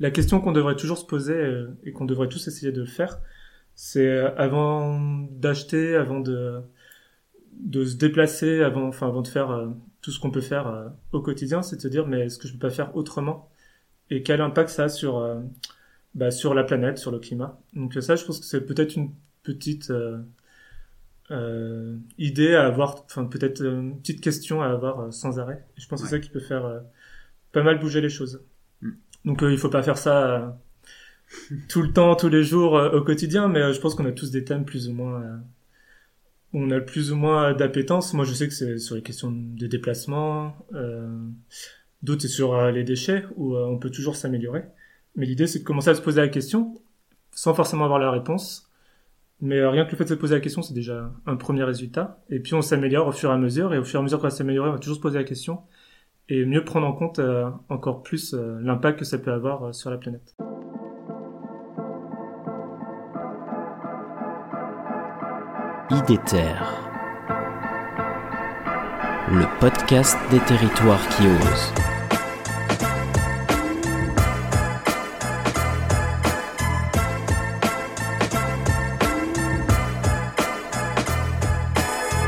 La question qu'on devrait toujours se poser et qu'on devrait tous essayer de faire, c'est avant d'acheter, avant de se déplacer, avant de faire tout ce qu'on peut faire au quotidien, c'est de se dire, mais est-ce que je peux pas faire autrement? Et quel impact ça a sur la planète, sur le climat? Donc ça, je pense que c'est peut-être une petite idée à avoir, peut-être une petite question à avoir sans arrêt. Et je pense que c'est ça qui peut faire pas mal bouger les choses. Donc il faut pas faire ça tout le temps, tous les jours, au quotidien, mais je pense qu'on a tous des thèmes plus ou moins... on a plus ou moins d'appétence. Moi, je sais que c'est sur les questions des déplacements, d'autres c'est sur les déchets, où on peut toujours s'améliorer. Mais l'idée, c'est de commencer à se poser la question, sans forcément avoir la réponse. Mais rien que le fait de se poser la question, c'est déjà un premier résultat. Et puis on s'améliore au fur et à mesure, et au fur et à mesure qu'on va s'améliorer, on va toujours se poser la question, et mieux prendre en compte encore plus l'impact que ça peut avoir sur la planète. Idéter, le podcast des territoires qui osent.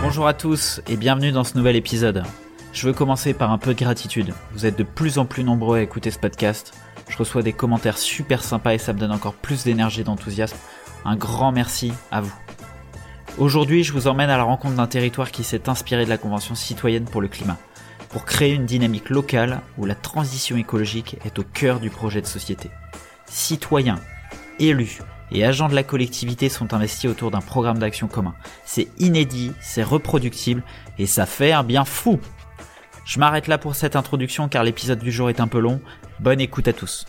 Bonjour à tous et bienvenue dans ce nouvel épisode. Je veux commencer par un peu de gratitude. Vous êtes de plus en plus nombreux à écouter ce podcast. Je reçois des commentaires super sympas et ça me donne encore plus d'énergie et d'enthousiasme. Un grand merci à vous. Aujourd'hui, je vous emmène à la rencontre d'un territoire qui s'est inspiré de la Convention citoyenne pour le climat, pour créer une dynamique locale où la transition écologique est au cœur du projet de société. Citoyens, élus et agents de la collectivité sont investis autour d'un programme d'action commun. C'est inédit, c'est reproductible et ça fait un bien fou. Je m'arrête là pour cette introduction car l'épisode du jour est un peu long. Bonne écoute à tous.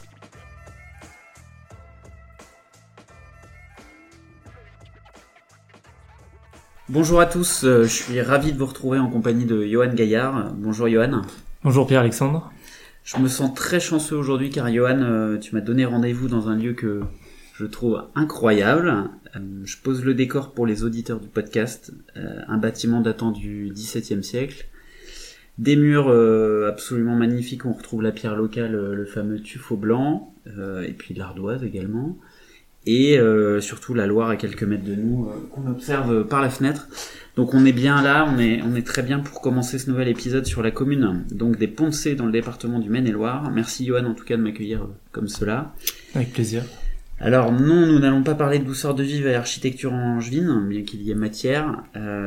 Bonjour à tous, je suis ravi de vous retrouver en compagnie de Yohan Gaillard. Bonjour Yohan. Bonjour Pierre-Alexandre. Je me sens très chanceux aujourd'hui car Yohan, tu m'as donné rendez-vous dans un lieu que je trouve incroyable. Je pose le décor pour les auditeurs du podcast, un bâtiment datant du XVIIe siècle. Des murs absolument magnifiques, on retrouve la pierre locale, le fameux tuffeau blanc, et puis de l'ardoise également. Et surtout la Loire à quelques mètres de nous qu'on observe par la fenêtre. Donc on est bien là, on est très bien pour commencer ce nouvel épisode sur la commune donc des Ponts-de-Cé dans le département du Maine-et-Loire. Merci Yohan en tout cas de m'accueillir comme cela. Avec plaisir. Alors non, nous n'allons pas parler de douceur de vivre et architecture angevine, bien qu'il y ait matière,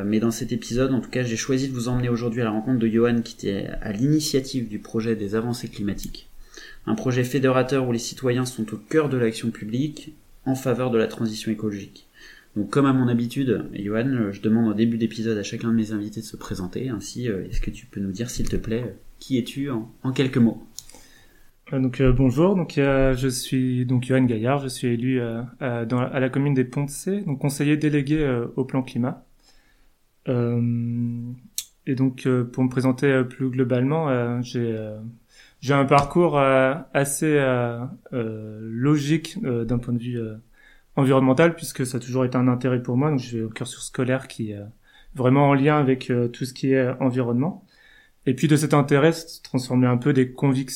mais dans cet épisode en tout cas j'ai choisi de vous emmener aujourd'hui à la rencontre de Yohan qui était à l'initiative du projet des Avan'Cé climatiques. Un projet fédérateur où les citoyens sont au cœur de l'action publique en faveur de la transition écologique. Donc comme à mon habitude, Yohan, je demande au début d'épisode à chacun de mes invités de se présenter. Ainsi, est-ce que tu peux nous dire, s'il te plaît, qui es-tu en quelques mots? Bonjour, je suis Yohan Gaillard, je suis élu à la commune des Ponts-de-Cé, donc conseiller délégué au plan climat. Pour me présenter plus globalement, j'ai un parcours assez logique d'un point de vue environnemental puisque ça a toujours été un intérêt pour moi. Donc j'ai un cursus scolaire qui est vraiment en lien avec tout ce qui est environnement. Et puis de cet intérêt, se transformer un peu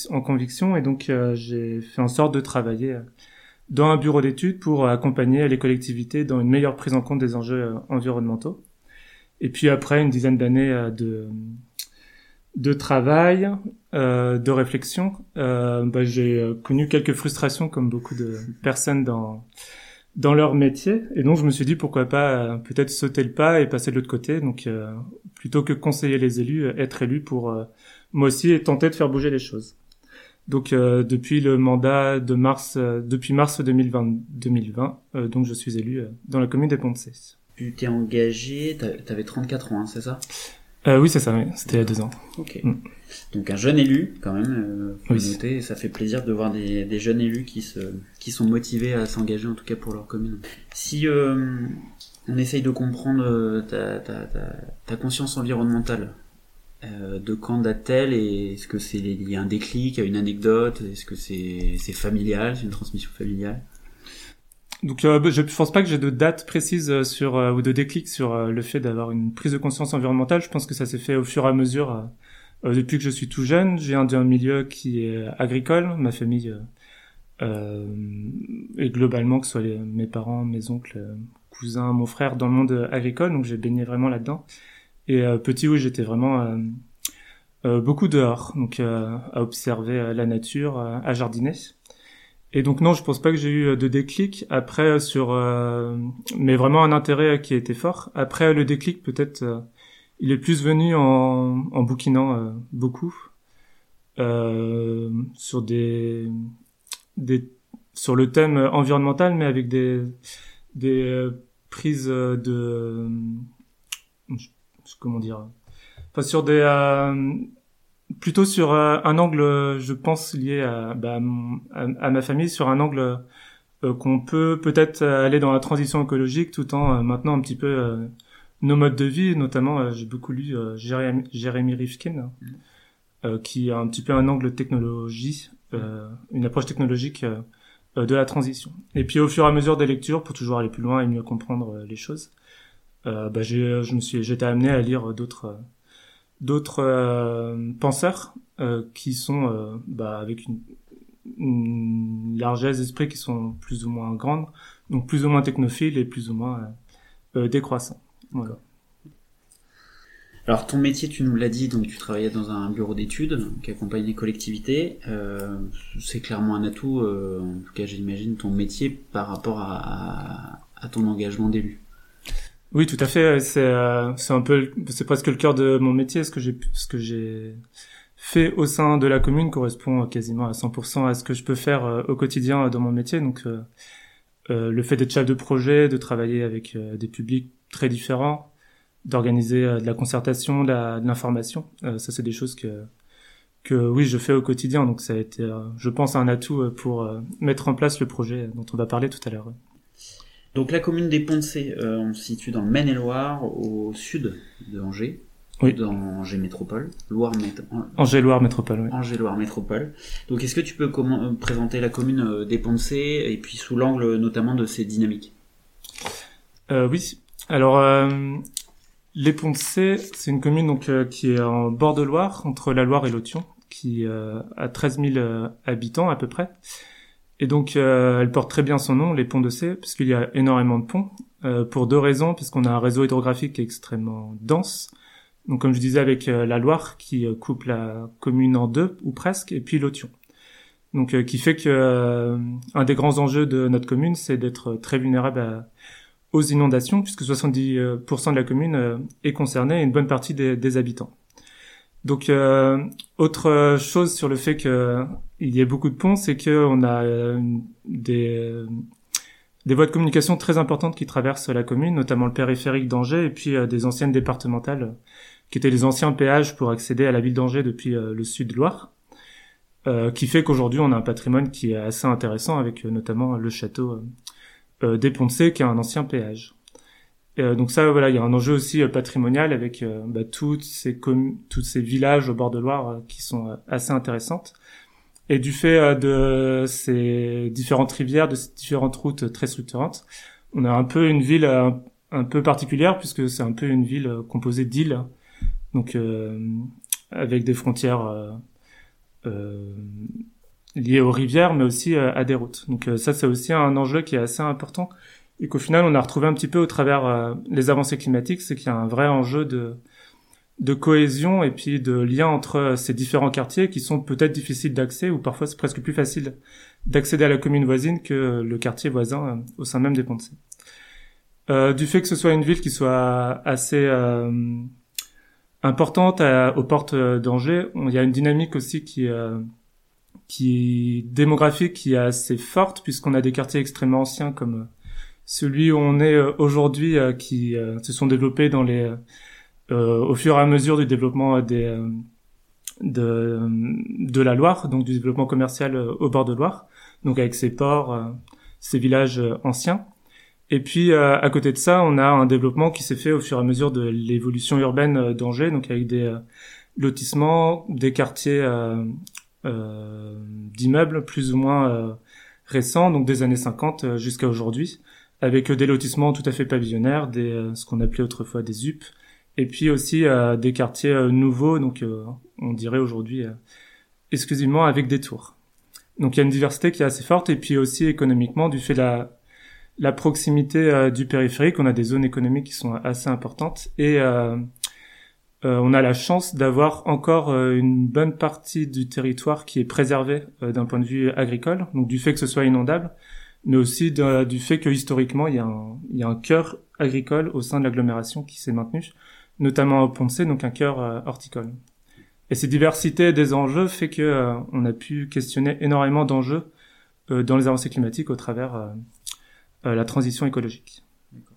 en conviction. Et donc j'ai fait en sorte de travailler dans un bureau d'études pour accompagner les collectivités dans une meilleure prise en compte des enjeux environnementaux. Et puis après une dizaine d'années de travail, de réflexion, j'ai connu quelques frustrations comme beaucoup de personnes dans leur métier, et donc je me suis dit pourquoi pas peut-être sauter le pas et passer de l'autre côté, donc plutôt que conseiller les élus, être élu pour moi aussi et tenter de faire bouger les choses. Donc depuis le mandat de mars 2020, donc je suis élu dans la commune des Ponts-de-Cé. Tu t'es engagé, t'avais 34 ans, hein, c'est ça? Oui, c'est ça, oui. C'était il y a 2 ans. Ok. Mm. Donc un jeune élu, quand même, faut oui. Noter, ça fait plaisir de voir des jeunes élus qui sont motivés à s'engager, en tout cas pour leur commune. Si on essaye de comprendre ta conscience environnementale, de quand date-t-elle, et est-ce que c'est lié à un déclic, à une anecdote, est-ce que c'est familial, c'est une transmission familiale? Donc je pense pas que j'ai de date précise ou de déclic sur le fait d'avoir une prise de conscience environnementale. Je pense que ça s'est fait au fur et à mesure depuis que je suis tout jeune. J'ai un milieu qui est agricole. Ma famille et globalement, que ce soit mes parents, mes oncles, cousins, mon frère, dans le monde agricole, donc j'ai baigné vraiment là-dedans. Et petit, oui, j'étais vraiment beaucoup dehors, donc à observer la nature, à jardiner. Et donc non, je pense pas que j'ai eu de déclic après sur, mais vraiment un intérêt qui était fort. Après le déclic, peut-être, il est plus venu en bouquinant beaucoup sur sur le thème environnemental, mais avec des prises de comment dire, enfin sur des plutôt sur un angle, je pense, lié à ma famille, sur un angle qu'on peut peut-être aller dans la transition écologique tout en maintenant un petit peu nos modes de vie. Notamment, j'ai beaucoup lu Jérémy Rifkin, qui a un petit peu un angle technologie, une approche technologique de la transition. Et puis au fur et à mesure des lectures, pour toujours aller plus loin et mieux comprendre les choses, j'étais amené à lire d'autres penseurs qui sont avec une largesse d'esprit qui sont plus ou moins grandes, donc plus ou moins technophiles et plus ou moins décroissants. Voilà. Alors ton métier, tu nous l'as dit, donc tu travaillais dans un bureau d'études qui accompagne les collectivités. C'est clairement un atout, en tout cas j'imagine, ton métier par rapport à ton engagement d'élu. Oui, tout à fait. C'est presque le cœur de mon métier. Ce que j'ai fait au sein de la commune correspond quasiment à 100% à ce que je peux faire au quotidien dans mon métier. Donc, le fait d'être chef de projet, de travailler avec des publics très différents, d'organiser de la concertation, de l'information, ça c'est des choses que oui je fais au quotidien. Donc, ça a été, je pense, un atout pour mettre en place le projet dont on va parler tout à l'heure. Donc la commune des Ponts-de-Cé, on se situe dans Maine-et-Loire, au sud de Angers, oui. Dans Angers métropole, Angers Loire métropole. Oui. Angers Loire métropole. Donc est-ce que tu peux présenter la commune des Ponts-de-Cé et puis sous l'angle notamment de ses dynamiques? Oui. Alors les Ponts-de-Cé, c'est une commune donc qui est en bord de Loire, entre la Loire et l'Authion, qui a 13 000 habitants à peu près. Et donc, elle porte très bien son nom, les Ponts-de-Cé, parce qu'il y a énormément de ponts, pour deux raisons, parce qu'on a un réseau hydrographique extrêmement dense. Donc, comme je disais, avec la Loire, qui coupe la commune en deux, ou presque, et puis l'Authion. Donc, qui fait que un des grands enjeux de notre commune, c'est d'être très vulnérable aux inondations, puisque 70% de la commune est concernée, et une bonne partie des habitants. Donc, autre chose sur le fait que il y a beaucoup de ponts, c'est qu'on a des voies de communication très importantes qui traversent la commune, notamment le périphérique d'Angers et puis des anciennes départementales qui étaient les anciens péages pour accéder à la ville d'Angers depuis le sud de Loire, qui fait qu'aujourd'hui on a un patrimoine qui est assez intéressant avec notamment le château des Ponts-de-Cé qui est un ancien péage. Donc ça, voilà, il y a un enjeu aussi patrimonial avec toutes ces villages au bord de Loire qui sont assez intéressantes. Et du fait de ces différentes rivières, de ces différentes routes très structurantes, on a un peu une ville un peu particulière puisque c'est un peu une ville composée d'îles, donc avec des frontières liées aux rivières, mais aussi à des routes. Donc ça, c'est aussi un enjeu qui est assez important. Et qu'au final, on a retrouvé un petit peu au travers les avancées climatiques, c'est qu'il y a un vrai enjeu de cohésion et puis de lien entre ces différents quartiers qui sont peut-être difficiles d'accès ou parfois c'est presque plus facile d'accéder à la commune voisine que le quartier voisin au sein même des Ponts-de-Cé. Du fait que ce soit une ville qui soit assez importante aux portes d'Angers, il y a une dynamique aussi qui démographique qui est assez forte puisqu'on a des quartiers extrêmement anciens comme celui où on est aujourd'hui, qui se sont développés au fur et à mesure du développement de la Loire, donc du développement commercial au bord de Loire, donc avec ses ports, ses villages anciens. Et puis à côté de ça, on a un développement qui s'est fait au fur et à mesure de l'évolution urbaine d'Angers, donc avec des lotissements, des quartiers d'immeubles plus ou moins récents, donc des années 50 jusqu'à aujourd'hui, avec des lotissements tout à fait pavillonnaires, ce qu'on appelait autrefois des UP, et puis aussi des quartiers nouveaux, donc on dirait aujourd'hui exclusivement avec des tours. Donc il y a une diversité qui est assez forte, et puis aussi économiquement, du fait de la proximité du périphérique, on a des zones économiques qui sont assez importantes, et on a la chance d'avoir encore une bonne partie du territoire qui est préservée d'un point de vue agricole, donc du fait que ce soit inondable, mais aussi du fait que historiquement il y a un cœur agricole au sein de l'agglomération qui s'est maintenu, notamment à Ponts-de-Cé, donc un cœur horticole. Et ces diversités des enjeux fait que on a pu questionner énormément d'enjeux dans les avancées climatiques au travers la transition écologique. D'accord.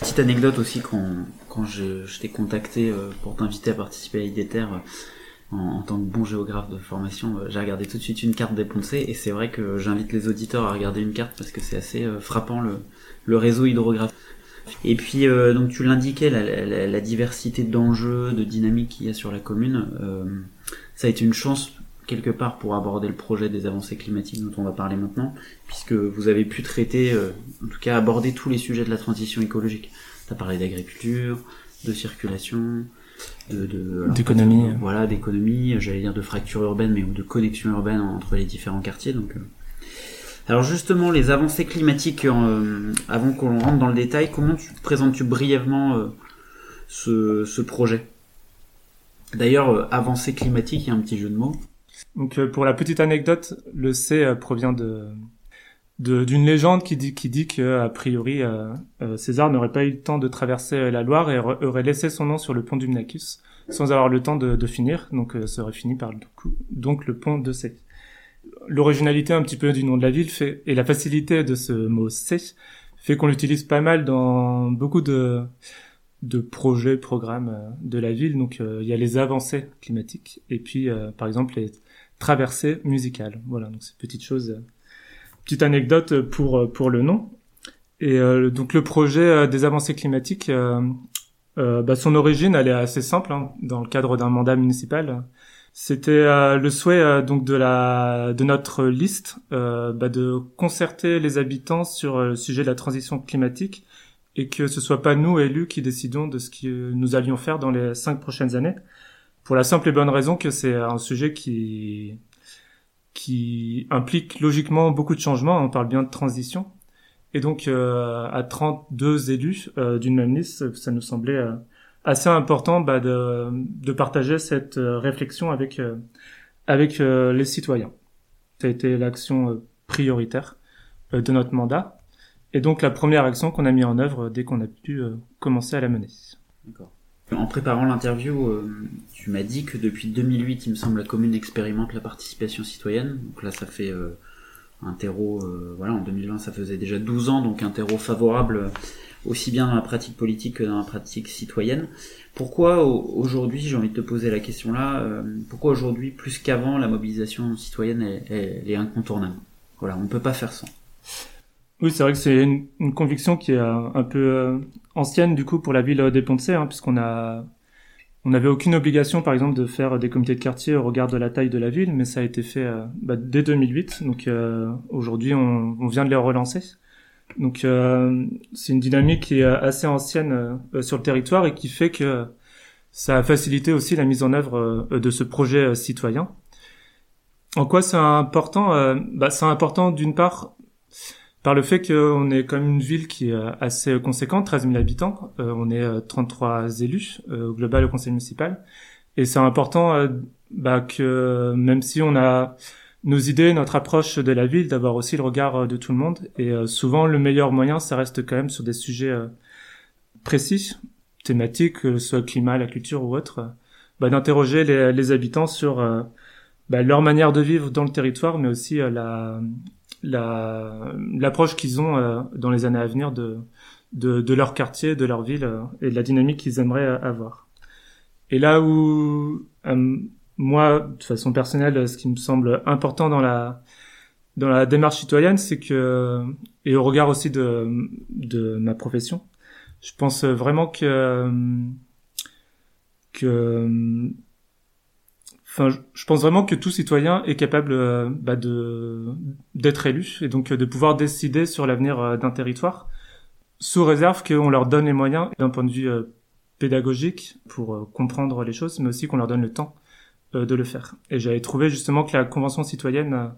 Petite anecdote aussi, quand je t'ai contacté pour t'inviter à participer à Idéter en tant que bon géographe de formation, j'ai regardé tout de suite une carte des Ponts-de-Cé, et c'est vrai que j'invite les auditeurs à regarder une carte parce que c'est assez frappant le réseau hydrographique. Et puis donc tu l'indiquais, la diversité d'enjeux, de dynamiques qu'il y a sur la commune, ça a été une chance quelque part pour aborder le projet des avancées climatiques dont on va parler maintenant, puisque vous avez pu traiter, en tout cas aborder tous les sujets de la transition écologique. T'as parlé d'agriculture, de circulation, d'économie. Voilà, d'économie, j'allais dire de fracture urbaine, mais ou de connexion urbaine entre les différents quartiers. Donc alors justement, les avancées climatiques, avant qu'on rentre dans le détail, comment présentes-tu brièvement ce projet ? D'ailleurs, avancées climatiques, il y a un petit jeu de mots. Donc pour la petite anecdote, le C provient d'une légende qui dit que a priori César n'aurait pas eu le temps de traverser la Loire et aurait laissé son nom sur le pont du Menacus sans avoir le temps de finir, donc ça aurait fini par donc le pont de C. L'originalité un petit peu du nom de la ville et la facilité de ce mot C fait qu'on l'utilise pas mal dans beaucoup de projets, programmes de la ville. Donc il y a les avancées climatiques et puis par exemple les traversées musicales. Voilà, donc c'est une petite chose, petite anecdote pour le nom. Et donc le projet des avancées climatiques, son origine elle est assez simple, hein, dans le cadre d'un mandat municipal. C'était le souhait donc de notre liste de concerter les habitants sur le sujet de la transition climatique, et que ce soit pas nous élus qui décidions de ce que nous allions faire dans les 5 prochaines années, pour la simple et bonne raison que c'est un sujet qui implique logiquement beaucoup de changements. On parle bien de transition, et donc à 32 élus d'une même liste, ça nous semblait assez important de partager cette réflexion avec les citoyens. Ça a été l'action prioritaire de notre mandat, et donc la première action qu'on a mis en œuvre dès qu'on a pu commencer à la mener. D'accord. En préparant l'interview, tu m'as dit que depuis 2008, il me semble, la commune expérimente la participation citoyenne. Donc là, ça fait un terreau, en 2020, ça faisait déjà 12 ans, donc un terreau favorable aussi bien dans la pratique politique que dans la pratique citoyenne. Pourquoi aujourd'hui, j'ai envie de te poser la question là, pourquoi aujourd'hui, plus qu'avant, la mobilisation citoyenne est incontournable ? Voilà, on ne peut pas faire sans. Oui, c'est vrai que c'est une conviction qui est un peu ancienne du coup pour la ville des Ponts-de-Cé, hein, puisqu'on n'avait aucune obligation par exemple de faire des comités de quartier au regard de la taille de la ville, mais ça a été fait dès 2008, donc aujourd'hui on vient de les relancer. Donc c'est une dynamique qui est assez ancienne sur le territoire et qui fait que ça a facilité aussi la mise en œuvre de ce projet citoyen. En quoi c'est important ? C'est important d'une part par le fait qu'on est quand même une ville qui est assez conséquente, 13 000 habitants, on est 33 élus au global au conseil municipal, et c'est important que même si on a nos idées, notre approche de la ville, d'avoir aussi le regard de tout le monde, et souvent le meilleur moyen ça reste quand même sur des sujets précis, thématiques, que ce soit le climat, la culture ou autre, d'interroger les habitants sur leur manière de vivre dans le territoire, mais aussi l'approche qu'ils ont dans les années à venir de leur quartier, de leur ville, et de la dynamique qu'ils aimeraient avoir. Et là où moi, de façon personnelle, ce qui me semble important dans la démarche citoyenne, c'est que, et au regard aussi de ma profession, je pense vraiment je pense vraiment que tout citoyen est capable d'être élu, et donc de pouvoir décider sur l'avenir d'un territoire, sous réserve qu'on leur donne les moyens d'un point de vue pédagogique pour comprendre les choses, mais aussi qu'on leur donne le temps de le faire. Et j'avais trouvé justement que la Convention citoyenne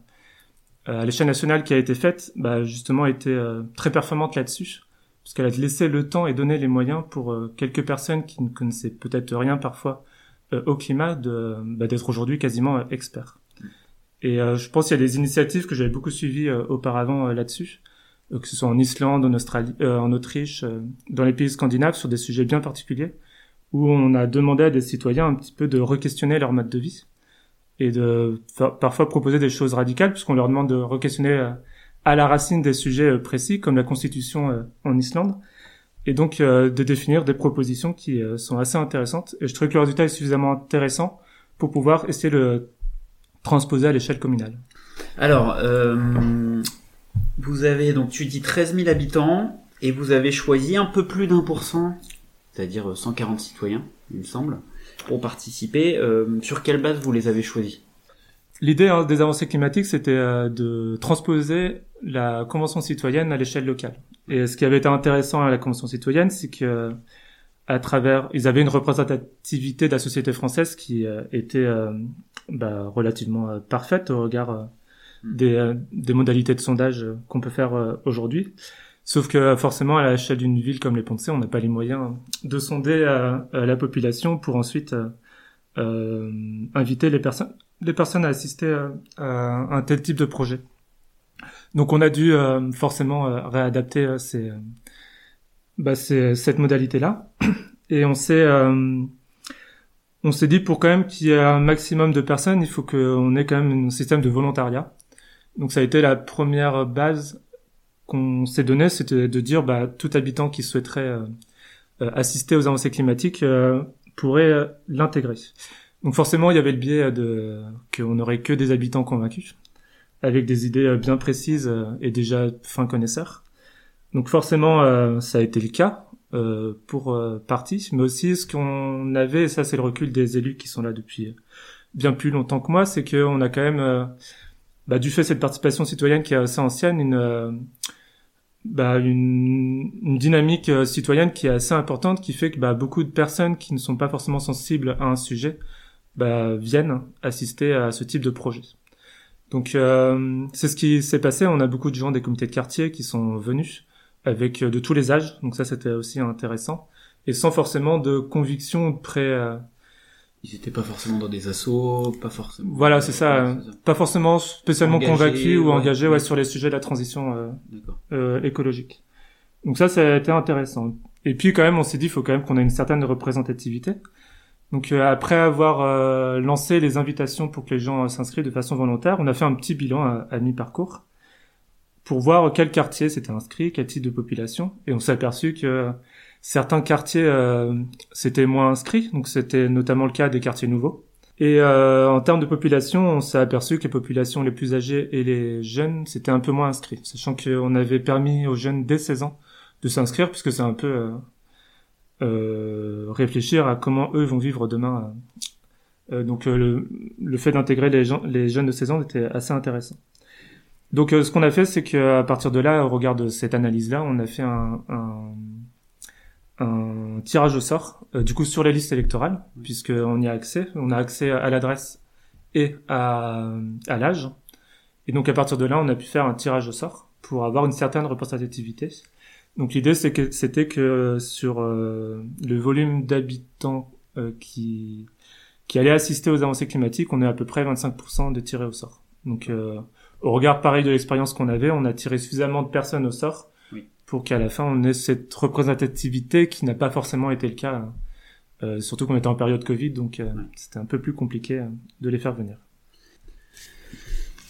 à l'échelle nationale qui a été faite, justement, était très performante là-dessus, puisqu'elle a laissé le temps et donné les moyens pour quelques personnes qui ne connaissaient peut-être rien parfois au climat d'être aujourd'hui quasiment experts. Et je pense qu'il y a des initiatives que j'avais beaucoup suivies auparavant là-dessus, que ce soit en Islande, en Australie, en Autriche, dans les pays scandinaves, sur des sujets bien particuliers, où on a demandé à des citoyens un petit peu de re-questionner leur mode de vie et de parfois proposer des choses radicales, puisqu'on leur demande de re-questionner à la racine des sujets précis, comme la Constitution en Islande, et donc de définir des propositions qui sont assez intéressantes. Et je trouve que le résultat est suffisamment intéressant pour pouvoir essayer de le transposer à l'échelle communale. Alors, vous avez, donc tu dis 13 000 habitants, et vous avez choisi un peu plus d'1%, c'est-à-dire 140 citoyens, il me semble, pour participer. Sur quelle base vous les avez choisis ? L'idée des avancées climatiques, c'était de transposer la Convention citoyenne à l'échelle locale. Et ce qui avait été intéressant à la Convention citoyenne, c'est que à travers, ils avaient une représentativité de la société française qui était relativement parfaite au regard des modalités de sondage qu'on peut faire aujourd'hui. Sauf que forcément, à l'échelle d'une ville comme les Ponts-de-Cé, on n'a pas les moyens de sonder la population pour ensuite inviter les personnes à assister à un tel type de projet. Donc on a dû forcément réadapter cette modalité-là. Et on s'est dit, pour quand même qu'il y ait un maximum de personnes, il faut qu'on ait quand même un système de volontariat. Donc ça a été la première base qu'on s'est donnée, c'était de dire tout habitant qui souhaiterait assister aux avancées climatiques pourrait l'intégrer. Donc forcément, il y avait le biais qu'on n'aurait que des habitants convaincus, avec des idées bien précises et déjà fins connaisseurs. Donc forcément, ça a été le cas pour partie, mais aussi ce qu'on avait, et ça c'est le recul des élus qui sont là depuis bien plus longtemps que moi, c'est qu'on a quand même, du fait de cette participation citoyenne qui est assez ancienne, une dynamique citoyenne qui est assez importante, qui fait que beaucoup de personnes qui ne sont pas forcément sensibles à un sujet viennent assister à ce type de projet. Donc c'est ce qui s'est passé. On a beaucoup de gens des comités de quartier qui sont venus avec de tous les âges, donc ça c'était aussi intéressant, et sans forcément de conviction Ils étaient pas forcément dans des assos, pas forcément... Voilà, c'est ça. Pas forcément spécialement convaincus ou engagés sur les sujets de la transition écologique. Donc ça a été intéressant. Et puis quand même, on s'est dit, il faut quand même qu'on ait une certaine représentativité. Donc après avoir lancé les invitations pour que les gens s'inscrivent de façon volontaire, on a fait un petit bilan à mi-parcours pour voir quel quartier s'était inscrit, quel type de population. Et on s'est aperçu que... Certains quartiers s'étaient moins inscrits, donc c'était notamment le cas des quartiers nouveaux. Et en termes de population, on s'est aperçu que les populations les plus âgées et les jeunes s'étaient un peu moins inscrits, sachant qu'on avait permis aux jeunes dès 16 ans de s'inscrire, puisque c'est un peu réfléchir à comment eux vont vivre demain. Donc le fait d'intégrer les jeunes de 16 ans était assez intéressant. Donc ce qu'on a fait, c'est qu'à partir de là, au regard de cette analyse-là, on a fait un tirage au sort, du coup sur les listes électorales, puisqu'on y a accès. On a accès à l'adresse et à l'âge. Et donc à partir de là, on a pu faire un tirage au sort pour avoir une certaine représentativité. Donc l'idée, c'était que sur le volume d'habitants qui allaient assister aux avancées climatiques, on est à peu près 25% de tirés au sort. Donc au regard pareil de l'expérience qu'on avait, on a tiré suffisamment de personnes au sort pour qu'à la fin, on ait cette représentativité qui n'a pas forcément été le cas, surtout qu'on était en période Covid, donc c'était un peu plus compliqué de les faire venir.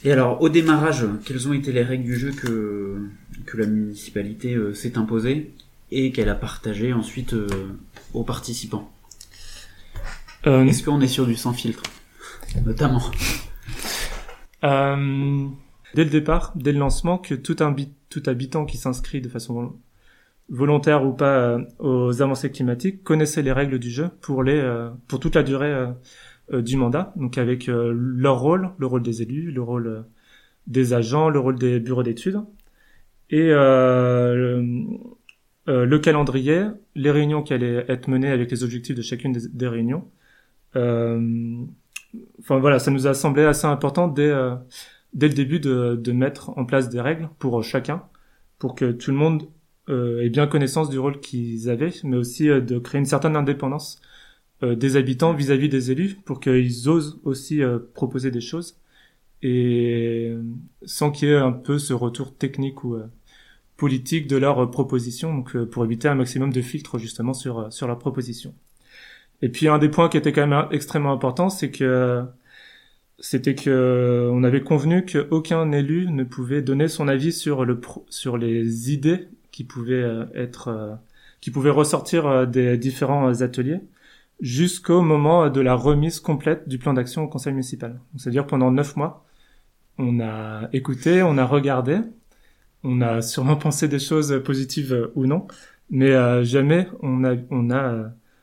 Et alors, au démarrage, quelles ont été les règles du jeu que la municipalité s'est imposée et qu'elle a partagées ensuite aux participants ? Est-ce qu'on est sur du sans filtre, notamment ? Dès le départ, dès le lancement, que tout habitant qui s'inscrit de façon volontaire ou pas aux avancées climatiques connaissait les règles du jeu pour toute la durée du mandat, donc avec leur rôle, le rôle des élus, le rôle des agents, le rôle des bureaux d'études, et le calendrier, les réunions qui allaient être menées avec les objectifs de chacune des réunions. Ça nous a semblé assez important dès dès le début de mettre en place des règles pour chacun, pour que tout le monde ait bien connaissance du rôle qu'ils avaient, mais aussi de créer une certaine indépendance des habitants vis-à-vis des élus, pour qu'ils osent aussi proposer des choses, et sans qu'il y ait un peu ce retour technique ou politique de leurs propositions, donc pour éviter un maximum de filtres justement sur leurs propositions. Et puis un des points qui était quand même extrêmement important, c'était que on avait convenu qu'aucun élu ne pouvait donner son avis sur les idées qui pouvaient ressortir des différents ateliers, jusqu'au moment de la remise complète du plan d'action au conseil municipal. Donc, c'est-à-dire pendant 9 mois, on a écouté, on a regardé, on a sûrement pensé des choses positives ou non, mais jamais on a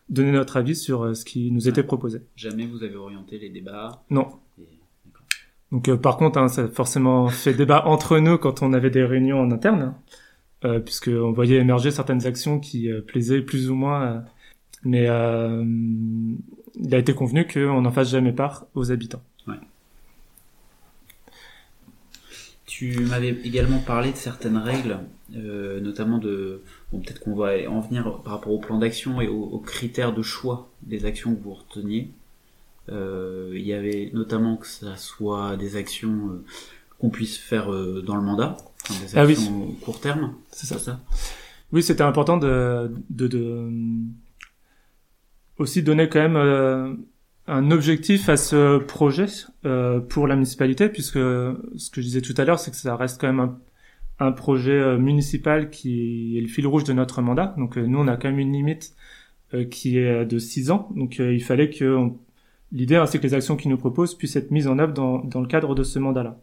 donné notre avis sur ce qui nous était proposé. Jamais vous avez orienté les débats? Non. D'accord. Donc par contre, ça a forcément fait débat entre nous quand on avait des réunions en interne, puisqu'on voyait émerger certaines actions qui plaisaient plus ou moins... Mais il a été convenu qu'on n'en fasse jamais part aux habitants. Ouais. Tu m'avais également parlé de certaines règles, notamment de... Bon, peut-être qu'on va en venir par rapport au plan d'action et aux critères de choix des actions que vous reteniez. Il y avait notamment que ça soit des actions qu'on puisse faire dans le mandat, enfin, des actions court terme. C'est ça. Oui, c'était important de aussi donner quand même un objectif à ce projet pour la municipalité, puisque ce que je disais tout à l'heure, c'est que ça reste quand même un projet municipal qui est le fil rouge de notre mandat. Donc nous, on a quand même une limite qui est de 6 ans. Donc il fallait que l'idée, ainsi que les actions qu'ils nous proposent, puissent être mises en œuvre dans le cadre de ce mandat-là.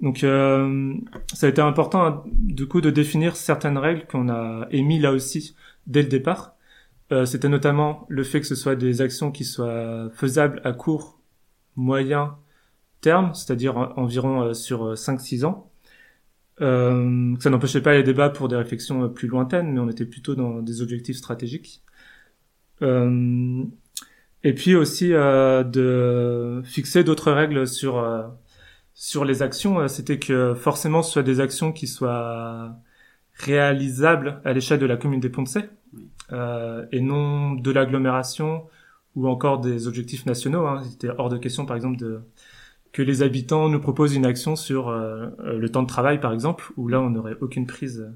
Donc ça a été important, du coup, de définir certaines règles qu'on a émises là aussi dès le départ. C'était notamment le fait que ce soit des actions qui soient faisables à court, moyen terme, c'est-à-dire environ sur 5-6 ans. Que ça n'empêchait pas les débats pour des réflexions plus lointaines, mais on était plutôt dans des objectifs stratégiques. Et puis aussi de fixer d'autres règles sur les actions. C'était que forcément ce soit des actions qui soient réalisables à l'échelle de la commune des Ponts-de-Cé. Et non de l'agglomération ou encore des objectifs nationaux. C'était hors de question, par exemple, que les habitants nous proposent une action sur le temps de travail, par exemple, où là on n'aurait aucune prise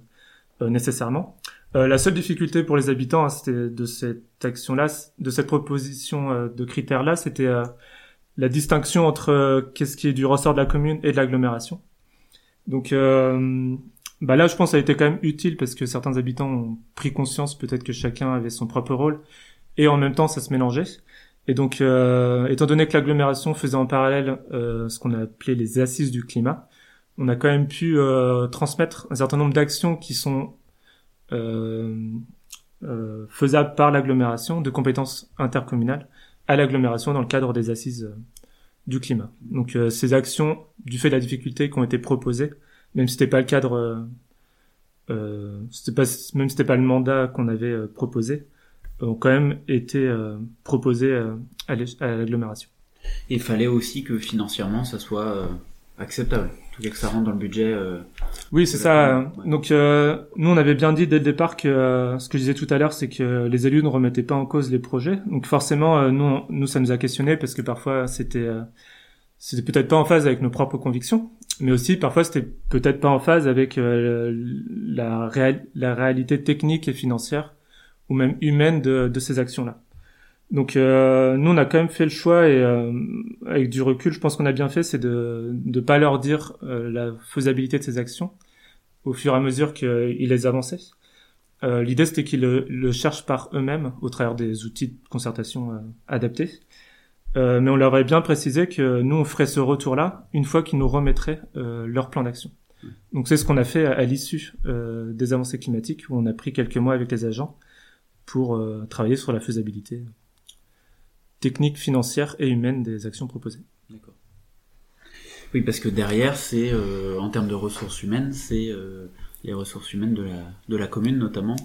nécessairement. La seule difficulté pour les habitants, c'était de cette action-là, de cette proposition de critères-là, c'était la distinction entre qu'est-ce qui est du ressort de la commune et de l'agglomération. Donc là, je pense que ça a été quand même utile parce que certains habitants ont pris conscience peut-être que chacun avait son propre rôle et en même temps, ça se mélangeait. Et donc, étant donné que l'agglomération faisait en parallèle ce qu'on a appelé les assises du climat, on a quand même pu transmettre un certain nombre d'actions qui sont faisables par l'agglomération, de compétences intercommunales, à l'agglomération dans le cadre des assises du climat. Donc, ces actions, du fait de la difficulté qui ont été proposées, même si c'était pas le cadre, même si c'était pas le mandat qu'on avait proposé, ont quand même été proposés à l'agglomération. Et il fallait aussi que financièrement ça soit acceptable, en tout cas que ça rentre dans le budget. Oui, c'est ça. Ouais. Donc nous on avait bien dit dès le départ que ce que je disais tout à l'heure, c'est que les élus ne remettaient pas en cause les projets. Donc forcément, nous ça nous a questionnés parce que parfois c'était peut-être pas en phase avec nos propres convictions, mais aussi parfois c'était peut-être pas en phase avec la réalité technique et financière ou même humaine de ces actions-là. Donc nous on a quand même fait le choix, et avec du recul je pense qu'on a bien fait, c'est de pas leur dire la faisabilité de ces actions au fur et à mesure qu'ils les avançaient. L'idée c'était qu'ils le cherchent par eux-mêmes au travers des outils de concertation adaptés. Mais on leur avait bien précisé que nous, on ferait ce retour-là une fois qu'ils nous remettraient leur plan d'action. Donc c'est ce qu'on a fait à l'issue des avancées climatiques, où on a pris quelques mois avec les agents pour travailler sur la faisabilité technique, financière et humaine des actions proposées. D'accord. Oui, parce que derrière, c'est en termes de ressources humaines, c'est les ressources humaines de la commune notamment,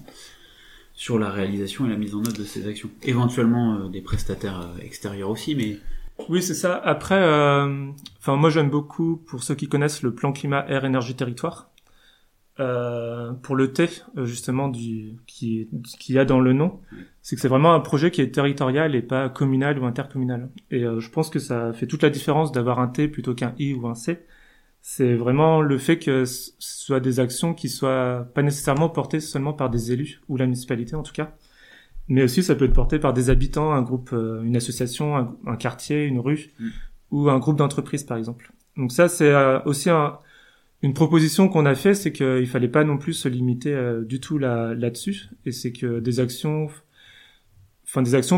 sur la réalisation et la mise en œuvre de ces actions. Éventuellement des prestataires extérieurs aussi, mais Oui, c'est ça. Après, moi j'aime beaucoup, pour ceux qui connaissent, le plan climat, air, énergie, territoire. Pour le T, justement, qui a dans le nom, c'est que c'est vraiment un projet qui est territorial et pas communal ou intercommunal. Et je pense que ça fait toute la différence d'avoir un T plutôt qu'un I ou un C. C'est vraiment le fait que ce soit des actions qui soient pas nécessairement portées seulement par des élus ou la municipalité en tout cas, mais aussi ça peut être porté par des habitants, un groupe, une association, un quartier, une rue ou un groupe d'entreprises par exemple. Donc ça c'est aussi une proposition qu'on a fait, c'est qu'il fallait pas non plus se limiter du tout là-dessus, et c'est que des actions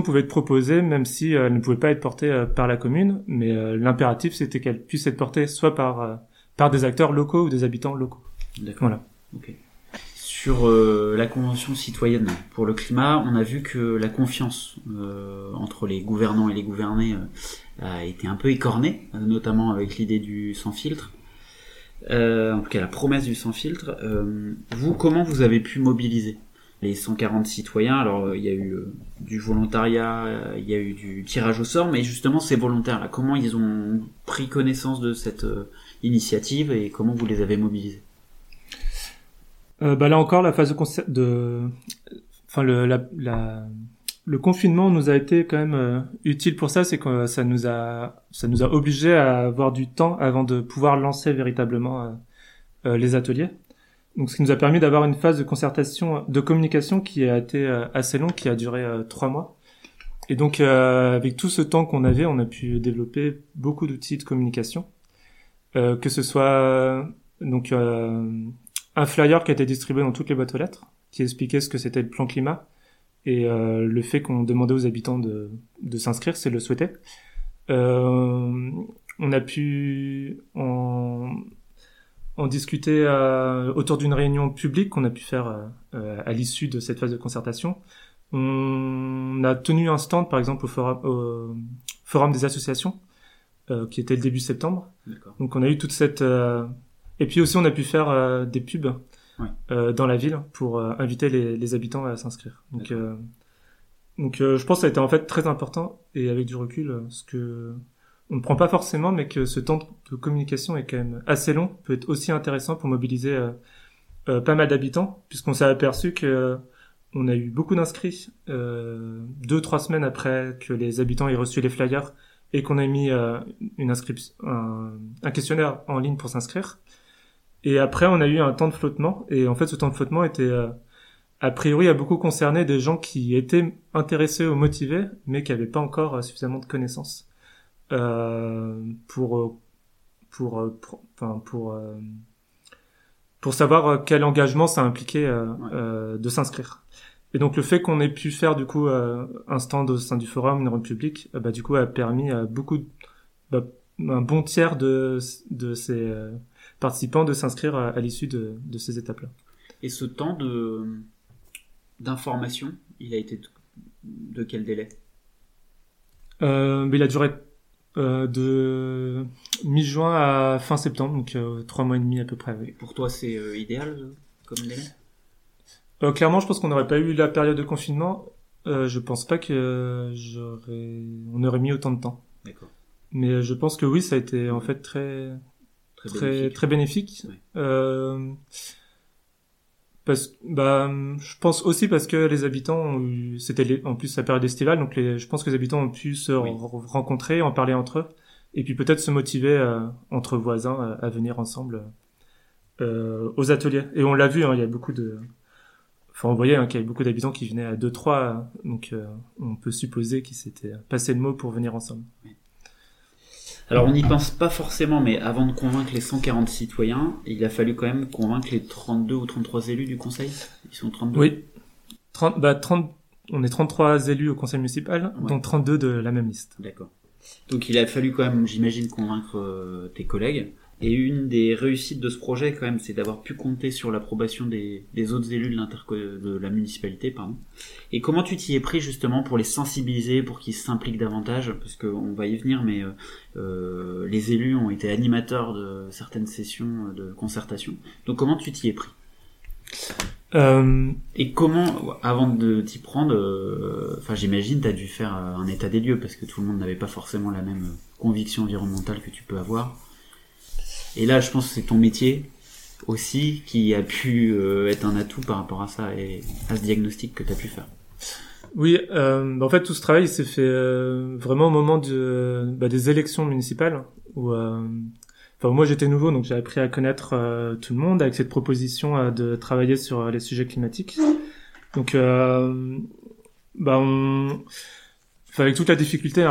pouvaient être proposées même si elles ne pouvaient pas être portées par la commune, mais l'impératif c'était qu'elles puissent être portées soit par des acteurs locaux ou des habitants locaux. D'accord. Voilà. Ok. Sur la Convention citoyenne pour le climat, on a vu que la confiance entre les gouvernants et les gouvernés a été un peu écornée, notamment avec l'idée du sans-filtre. En tout cas, la promesse du sans-filtre. Vous, comment vous avez pu mobiliser les 140 citoyens? Alors, il y a eu du volontariat, il y a eu du tirage au sort, mais justement, ces volontaires-là, comment ils ont pris connaissance de cette initiative et comment vous les avez mobilisés? Là encore, la phase le confinement nous a été quand même utile pour ça, c'est que ça nous a obligés à avoir du temps avant de pouvoir lancer véritablement les ateliers. Donc, ce qui nous a permis d'avoir une phase de concertation, de communication qui a été assez longue, qui a duré 3 mois. Et donc, avec tout ce temps qu'on avait, on a pu développer beaucoup d'outils de communication, que ce soit donc un flyer qui a été distribué dans toutes les boîtes aux lettres, qui expliquait ce que c'était le plan climat et le fait qu'on demandait aux habitants de s'inscrire, s'ils le souhaitaient. On a pu en discuter autour d'une réunion publique qu'on a pu faire à l'issue de cette phase de concertation. On a tenu un stand, par exemple, au forum des associations, qui était le début septembre. D'accord. Donc on a eu toute cette... Et puis aussi, on a pu faire des pubs dans la ville pour inviter les habitants à s'inscrire. Donc, je pense que ça a été en fait très important, et avec du recul, ce que on ne prend pas forcément, mais que ce temps de communication est quand même assez long, peut être aussi intéressant pour mobiliser pas mal d'habitants, puisqu'on s'est aperçu que on a eu beaucoup d'inscrits 2-3 semaines après que les habitants aient reçu les flyers et qu'on ait mis un questionnaire en ligne pour s'inscrire. Et après, on a eu un temps de flottement. Et en fait, ce temps de flottement était, a priori, a beaucoup concerné des gens qui étaient intéressés ou motivés, mais qui n'avaient pas encore suffisamment de connaissances pour savoir quel engagement ça impliquait de s'inscrire. Et donc, le fait qu'on ait pu faire, du coup, un stand au sein du forum, une rencontre publique, du coup, a permis à un bon tiers de ces... participants de s'inscrire à l'issue de ces étapes-là. Et ce temps d'information, il a été de quel délai ? Il a duré de mi-juin à fin septembre, donc 3 mois et demi à peu près. Oui. Et pour toi, c'est idéal comme délai ? Clairement, je pense qu'on n'aurait pas eu la période de confinement. Je pense pas que on aurait mis autant de temps. D'accord. Mais je pense que oui, ça a été en fait très bénéfique. Oui. Je pense aussi parce que les habitants en plus la période estivale, donc je pense que les habitants ont pu se rencontrer, en parler entre eux, et puis peut-être se motiver entre voisins à venir ensemble aux ateliers. Et on l'a vu, il y a beaucoup de... Enfin, on voyait qu'il y avait beaucoup d'habitants qui venaient à 2-3, donc on peut supposer qu'ils s'étaient passé le mot pour venir ensemble. Oui. Alors, on n'y pense pas forcément, mais avant de convaincre les 140 citoyens, il a fallu quand même convaincre les 32 ou 33 élus du conseil. Ils sont 32. Oui. On est 33 élus au conseil municipal, dont 32 de la même liste. D'accord. Donc, il a fallu quand même, j'imagine, convaincre tes collègues. Et une des réussites de ce projet, quand même, c'est d'avoir pu compter sur l'approbation des autres élus de la municipalité, pardon. Et comment tu t'y es pris, justement, pour les sensibiliser, pour qu'ils s'impliquent davantage? Parce qu'on va y venir, mais les élus ont été animateurs de certaines sessions de concertation. Donc, comment tu t'y es pris? Et comment, avant de t'y prendre, j'imagine t'as dû faire un état des lieux parce que tout le monde n'avait pas forcément la même conviction environnementale que tu peux avoir. Et là, je pense que c'est ton métier aussi qui a pu être un atout par rapport à ça et à ce diagnostic que t'as pu faire. Oui, en fait tout ce travail s'est fait vraiment au moment des élections municipales où moi j'étais nouveau, donc j'ai appris à connaître tout le monde avec cette proposition de travailler sur les sujets climatiques. Donc avec toute la difficulté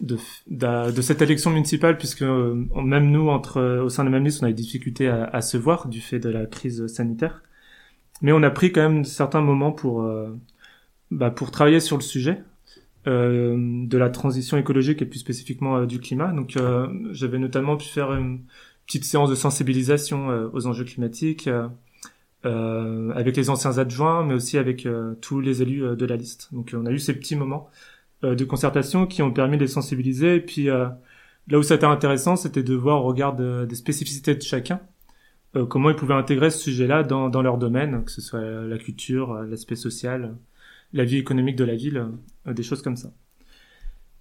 de cette élection municipale, puisque même nous au sein de la même liste on a des difficultés à se voir du fait de la crise sanitaire, mais on a pris quand même certains moments pour travailler sur le sujet de la transition écologique et plus spécifiquement du climat. Donc j'avais notamment pu faire une petite séance de sensibilisation aux enjeux climatiques avec les anciens adjoints, mais aussi avec tous les élus de la liste. Donc on a eu ces petits moments de concertation qui ont permis de les sensibiliser. Et puis là où ça a été intéressant, c'était de voir au regard des spécificités de chacun comment ils pouvaient intégrer ce sujet-là dans leur domaine, que ce soit la culture, l'aspect social, la vie économique de la ville, des choses comme ça.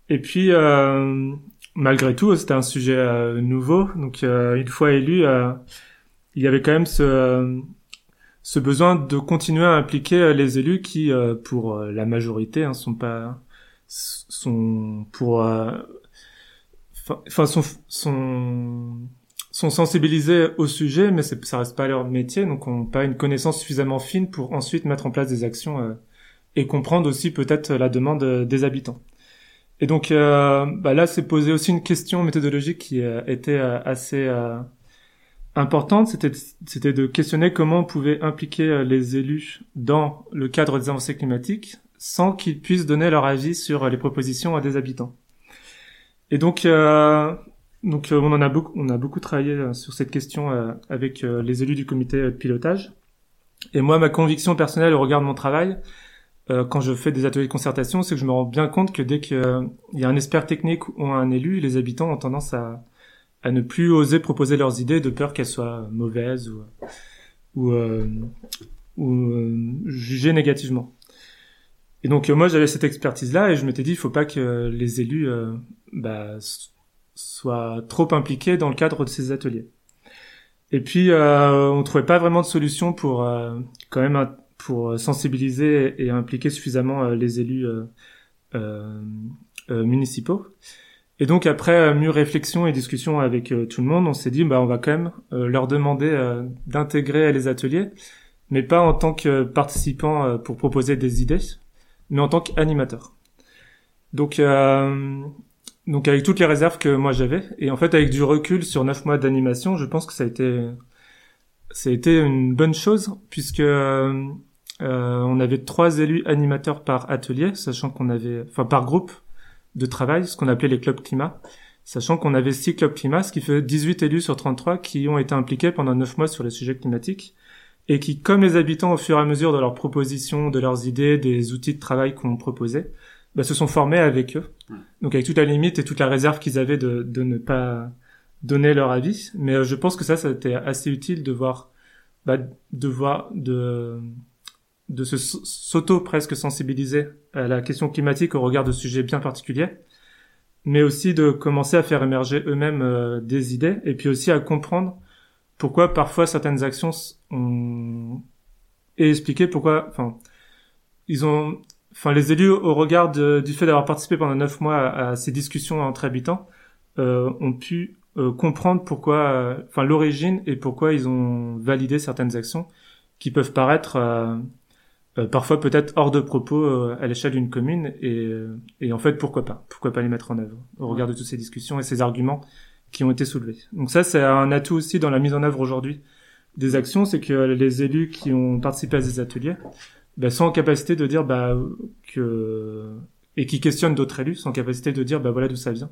Et puis, malgré tout, c'était un sujet nouveau. Donc, une fois élu, il y avait quand même ce besoin de continuer à impliquer les élus qui, pour la majorité, sont sensibilisés au sujet, mais ça reste pas leur métier, donc n'ont pas une connaissance suffisamment fine pour ensuite mettre en place des actions et comprendre aussi peut-être la demande des habitants. Et donc là, s'est posé aussi une question méthodologique qui était assez importante, c'était de questionner comment on pouvait impliquer les élus dans le cadre des avancées climatiques sans qu'ils puissent donner leur avis sur les propositions des habitants. Et donc, on a beaucoup travaillé sur cette question avec les élus du comité de pilotage. Et moi, ma conviction personnelle au regard de mon travail, quand je fais des ateliers de concertation, c'est que je me rends bien compte que dès qu'il y a un expert technique ou un élu, les habitants ont tendance à ne plus oser proposer leurs idées de peur qu'elles soient mauvaises ou jugées négativement. Et donc moi j'avais cette expertise-là et je m'étais dit il faut pas que les élus soient trop impliqués dans le cadre de ces ateliers. Et puis on trouvait pas vraiment de solution pour pour sensibiliser et impliquer suffisamment les élus municipaux. Et donc après mûre réflexion et discussion avec tout le monde, on s'est dit on va quand même leur demander d'intégrer les ateliers, mais pas en tant que participants pour proposer des idées, mais en tant qu'animateur. Donc avec toutes les réserves que moi j'avais, et en fait avec du recul sur 9 mois d'animation, je pense que ça a été une bonne chose, puisque on avait 3 élus animateurs par atelier, sachant qu'on avait, par groupe de travail, ce qu'on appelait les clubs climat, sachant qu'on avait 6 clubs climat, ce qui fait 18 élus sur 33 qui ont été impliqués pendant 9 mois sur les sujets climatiques, et qui, comme les habitants, au fur et à mesure de leurs propositions, de leurs idées, des outils de travail qu'on proposait, se sont formés avec eux. Donc avec toute la limite et toute la réserve qu'ils avaient de ne pas donner leur avis, mais je pense que ça a été assez utile de voir, de s'auto presque sensibiliser à la question climatique au regard de sujets bien particuliers, mais aussi de commencer à faire émerger eux-mêmes des idées, et puis aussi à comprendre pourquoi parfois certaines actions et expliquer pourquoi, les élus au regard du fait d'avoir participé pendant 9 mois à ces discussions entre habitants, ont pu comprendre pourquoi, l'origine et pourquoi ils ont validé certaines actions qui peuvent paraître parfois peut-être hors de propos à l'échelle d'une commune, et en fait pourquoi pas les mettre en œuvre au regard de toutes ces discussions et ces arguments qui ont été soulevés. Donc ça, c'est un atout aussi dans la mise en œuvre aujourd'hui des actions, c'est que les élus qui ont participé à ces ateliers sont en capacité de dire et qui questionnent d'autres élus, sont en capacité de dire voilà d'où ça vient.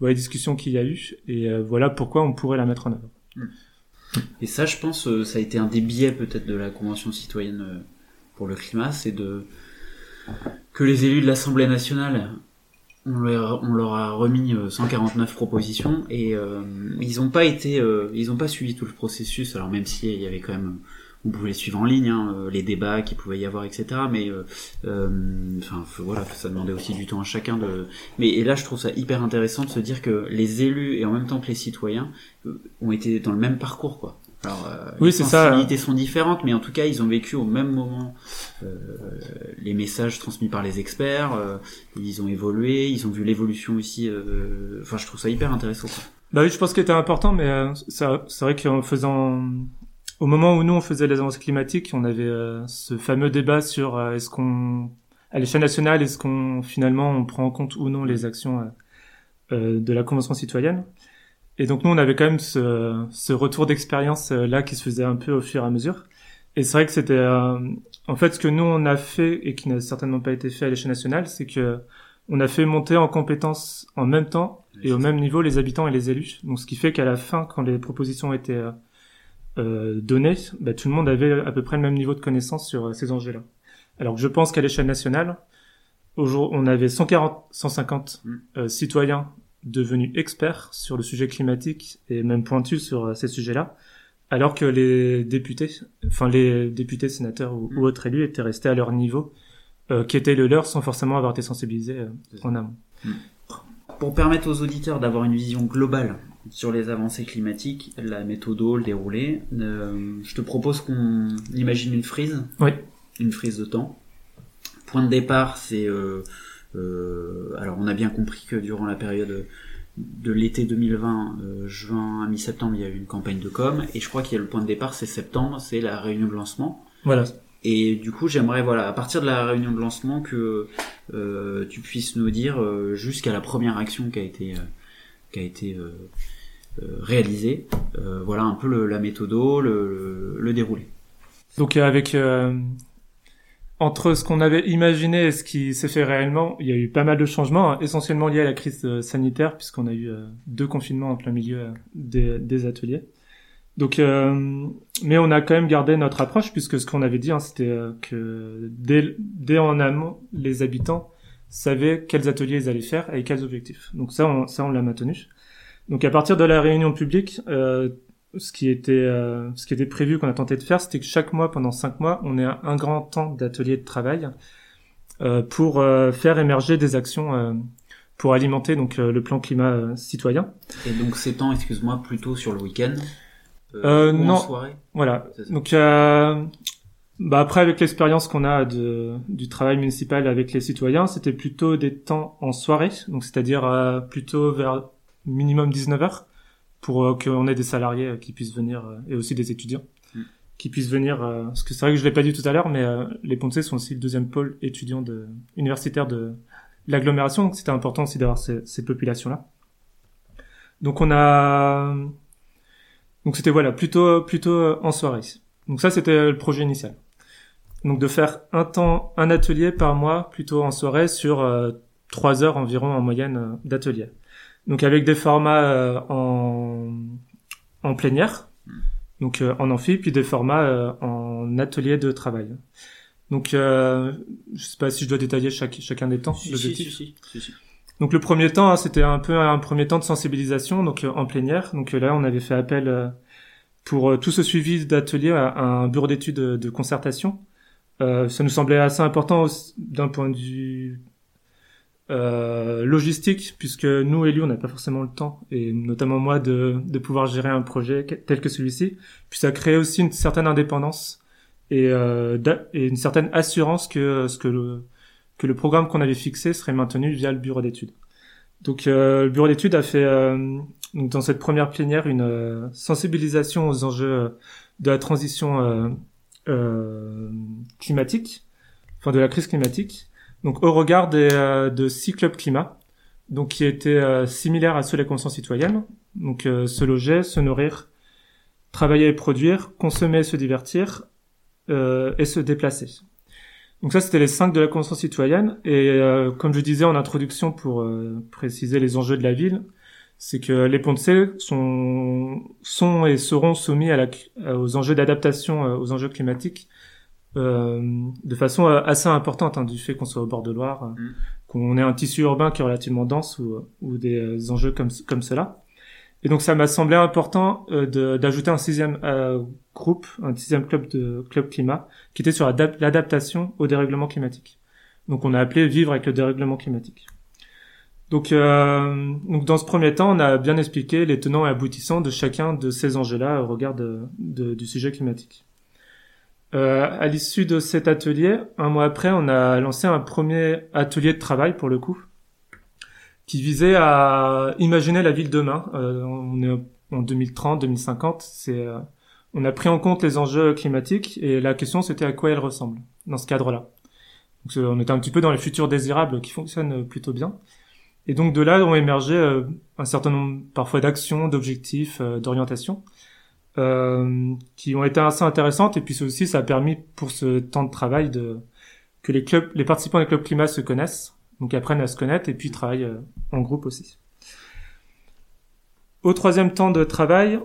Voilà les discussions qu'il y a eu, et voilà pourquoi on pourrait la mettre en œuvre. Et ça, je pense, ça a été un des biais peut-être de la Convention citoyenne pour le climat, c'est que les élus de l'Assemblée nationale, on leur a remis 149 propositions, et ils n'ont pas suivi tout le processus, alors même s'il y avait quand même, Vous pouvez les suivre en ligne, hein, les débats qu'il pouvait y avoir, etc. Mais enfin voilà, ça demandait aussi du temps à chacun de. Mais et là, je trouve ça hyper intéressant de se dire que les élus et en même temps que les citoyens ont été dans le même parcours, quoi. Alors, oui, les sensibilités sont différentes, mais en tout cas, ils ont vécu au même moment les messages transmis par les experts. Ils ont évolué, ils ont vu l'évolution aussi. Enfin, je trouve ça hyper intéressant. Quoi. Bah oui, je pense qu'il était important, mais ça, c'est vrai qu'en faisant, au moment où nous on faisait les avances climatiques, on avait ce fameux débat sur est-ce qu'on, à l'échelle nationale, est-ce qu'on finalement on prend en compte ou non les actions de la Convention citoyenne. Et donc nous, on avait quand même ce retour d'expérience là qui se faisait un peu au fur et à mesure. Et c'est vrai que c'était, en fait, ce que nous on a fait et qui n'a certainement pas été fait à l'échelle nationale, c'est que on a fait monter en compétences en même temps et au même niveau les habitants et les élus. Donc ce qui fait qu'à la fin, quand les propositions étaient données, bah, tout le monde avait à peu près le même niveau de connaissance sur ces enjeux-là. Alors que je pense qu'à l'échelle nationale, aujourd'hui, on avait 150 citoyens devenus experts sur le sujet climatique et même pointus sur ces sujets-là, alors que les députés, sénateurs ou autres élus étaient restés à leur niveau, qui étaient le leur sans forcément avoir été sensibilisés en amont. Pour permettre aux auditeurs d'avoir une vision globale sur les avancées climatiques, la méthode, le déroulé, je te propose qu'on imagine une frise. Oui. Une frise de temps. Point de départ, c'est alors on a bien compris que durant la période de l'été 2020, juin à mi-septembre, il y a eu une campagne de com, et je crois qu'il y a le point de départ, c'est septembre, c'est la réunion de lancement. Voilà. Et du coup, j'aimerais, voilà, à partir de la réunion de lancement, que tu puisses nous dire jusqu'à la première action qui a été réalisée, voilà un peu la méthodo, le déroulé. Donc avec entre ce qu'on avait imaginé et ce qui s'est fait réellement, il y a eu pas mal de changements, hein, essentiellement liés à la crise sanitaire, puisqu'on a eu deux confinements en plein milieu des ateliers. Donc, mais on a quand même gardé notre approche, puisque ce qu'on avait dit, hein, c'était que dès en amont, les habitants savaient quels ateliers ils allaient faire et quels objectifs. Donc ça on l'a maintenu. Donc à partir de la réunion publique, ce qui était prévu, qu'on a tenté de faire, c'était que chaque mois, pendant 5 mois, on ait un grand temps d'atelier de travail pour faire émerger des actions pour alimenter donc le plan climat citoyen. Et donc ces temps, excuse-moi, plutôt sur le week-end. Non. Voilà. Donc, après, avec l'expérience qu'on a du travail municipal avec les citoyens, c'était plutôt des temps en soirée. Donc, c'est-à-dire, plutôt vers minimum 19h pour qu'on ait des salariés qui puissent venir et aussi des étudiants qui puissent venir. Parce que c'est vrai que je l'ai pas dit tout à l'heure, mais les Ponts-de-Cé sont aussi le deuxième pôle étudiant universitaire de l'agglomération. Donc, c'était important aussi d'avoir ces populations-là. Donc, c'était voilà, plutôt en soirée. Donc ça, c'était le projet initial. Donc de faire un atelier par mois, plutôt en soirée, sur 3 heures environ en moyenne d'atelier. Donc avec des formats en plénière, donc en amphi, puis des formats en atelier de travail. Donc je sais pas si je dois détailler chacun des temps. Si. Donc le premier temps, hein, c'était un peu un premier temps de sensibilisation, donc en plénière. Donc là, on avait fait appel pour tout ce suivi d'atelier à un bureau d'études de concertation. Ça nous semblait assez important aussi, d'un point de vue logistique, puisque nous, élus, on n'a pas forcément le temps, et notamment moi, de pouvoir gérer un projet tel que celui-ci. Puis ça crée aussi une certaine indépendance et une certaine assurance que le programme qu'on avait fixé serait maintenu via le bureau d'études. Donc le bureau d'études a fait donc dans cette première plénière une sensibilisation aux enjeux de la transition climatique, enfin de la crise climatique. Donc au regard de 6 clubs climat, donc qui étaient similaires à ceux de la Convention citoyenne, donc se loger, se nourrir, travailler et produire, consommer et se divertir et se déplacer. Donc ça, c'était les 5 de la Convention citoyenne. Et comme je disais en introduction, pour préciser les enjeux de la ville, c'est que les Ponts-de-Cé sont et seront soumis aux enjeux d'adaptation, aux enjeux climatiques, de façon assez importante, hein, du fait qu'on soit au bord de Loire, qu'on ait un tissu urbain qui est relativement dense, ou des enjeux comme cela. Et donc ça m'a semblé important d'ajouter un sixième groupe, un sixième club climat, qui était sur l'adaptation au dérèglement climatique. Donc on a appelé « Vivre avec le dérèglement climatique ». Donc dans ce premier temps, on a bien expliqué les tenants et aboutissants de chacun de ces enjeux-là au regard du sujet climatique. À l'issue de cet atelier, un mois après, on a lancé un premier atelier de travail, pour le coup, qui visait à imaginer la ville de demain. On est en 2030, 2050. On a pris en compte les enjeux climatiques et la question, c'était à quoi elle ressemble dans ce cadre-là. Donc, on était un petit peu dans les futurs désirables qui fonctionnent plutôt bien. Et donc de là ont émergé un certain nombre parfois d'actions, d'objectifs, d'orientations qui ont été assez intéressantes. Et puis aussi, ça a permis pour ce temps de travail que les participants des clubs climat se connaissent, donc apprennent à se connaître et puis travaillent en groupe aussi. Au troisième temps de travail,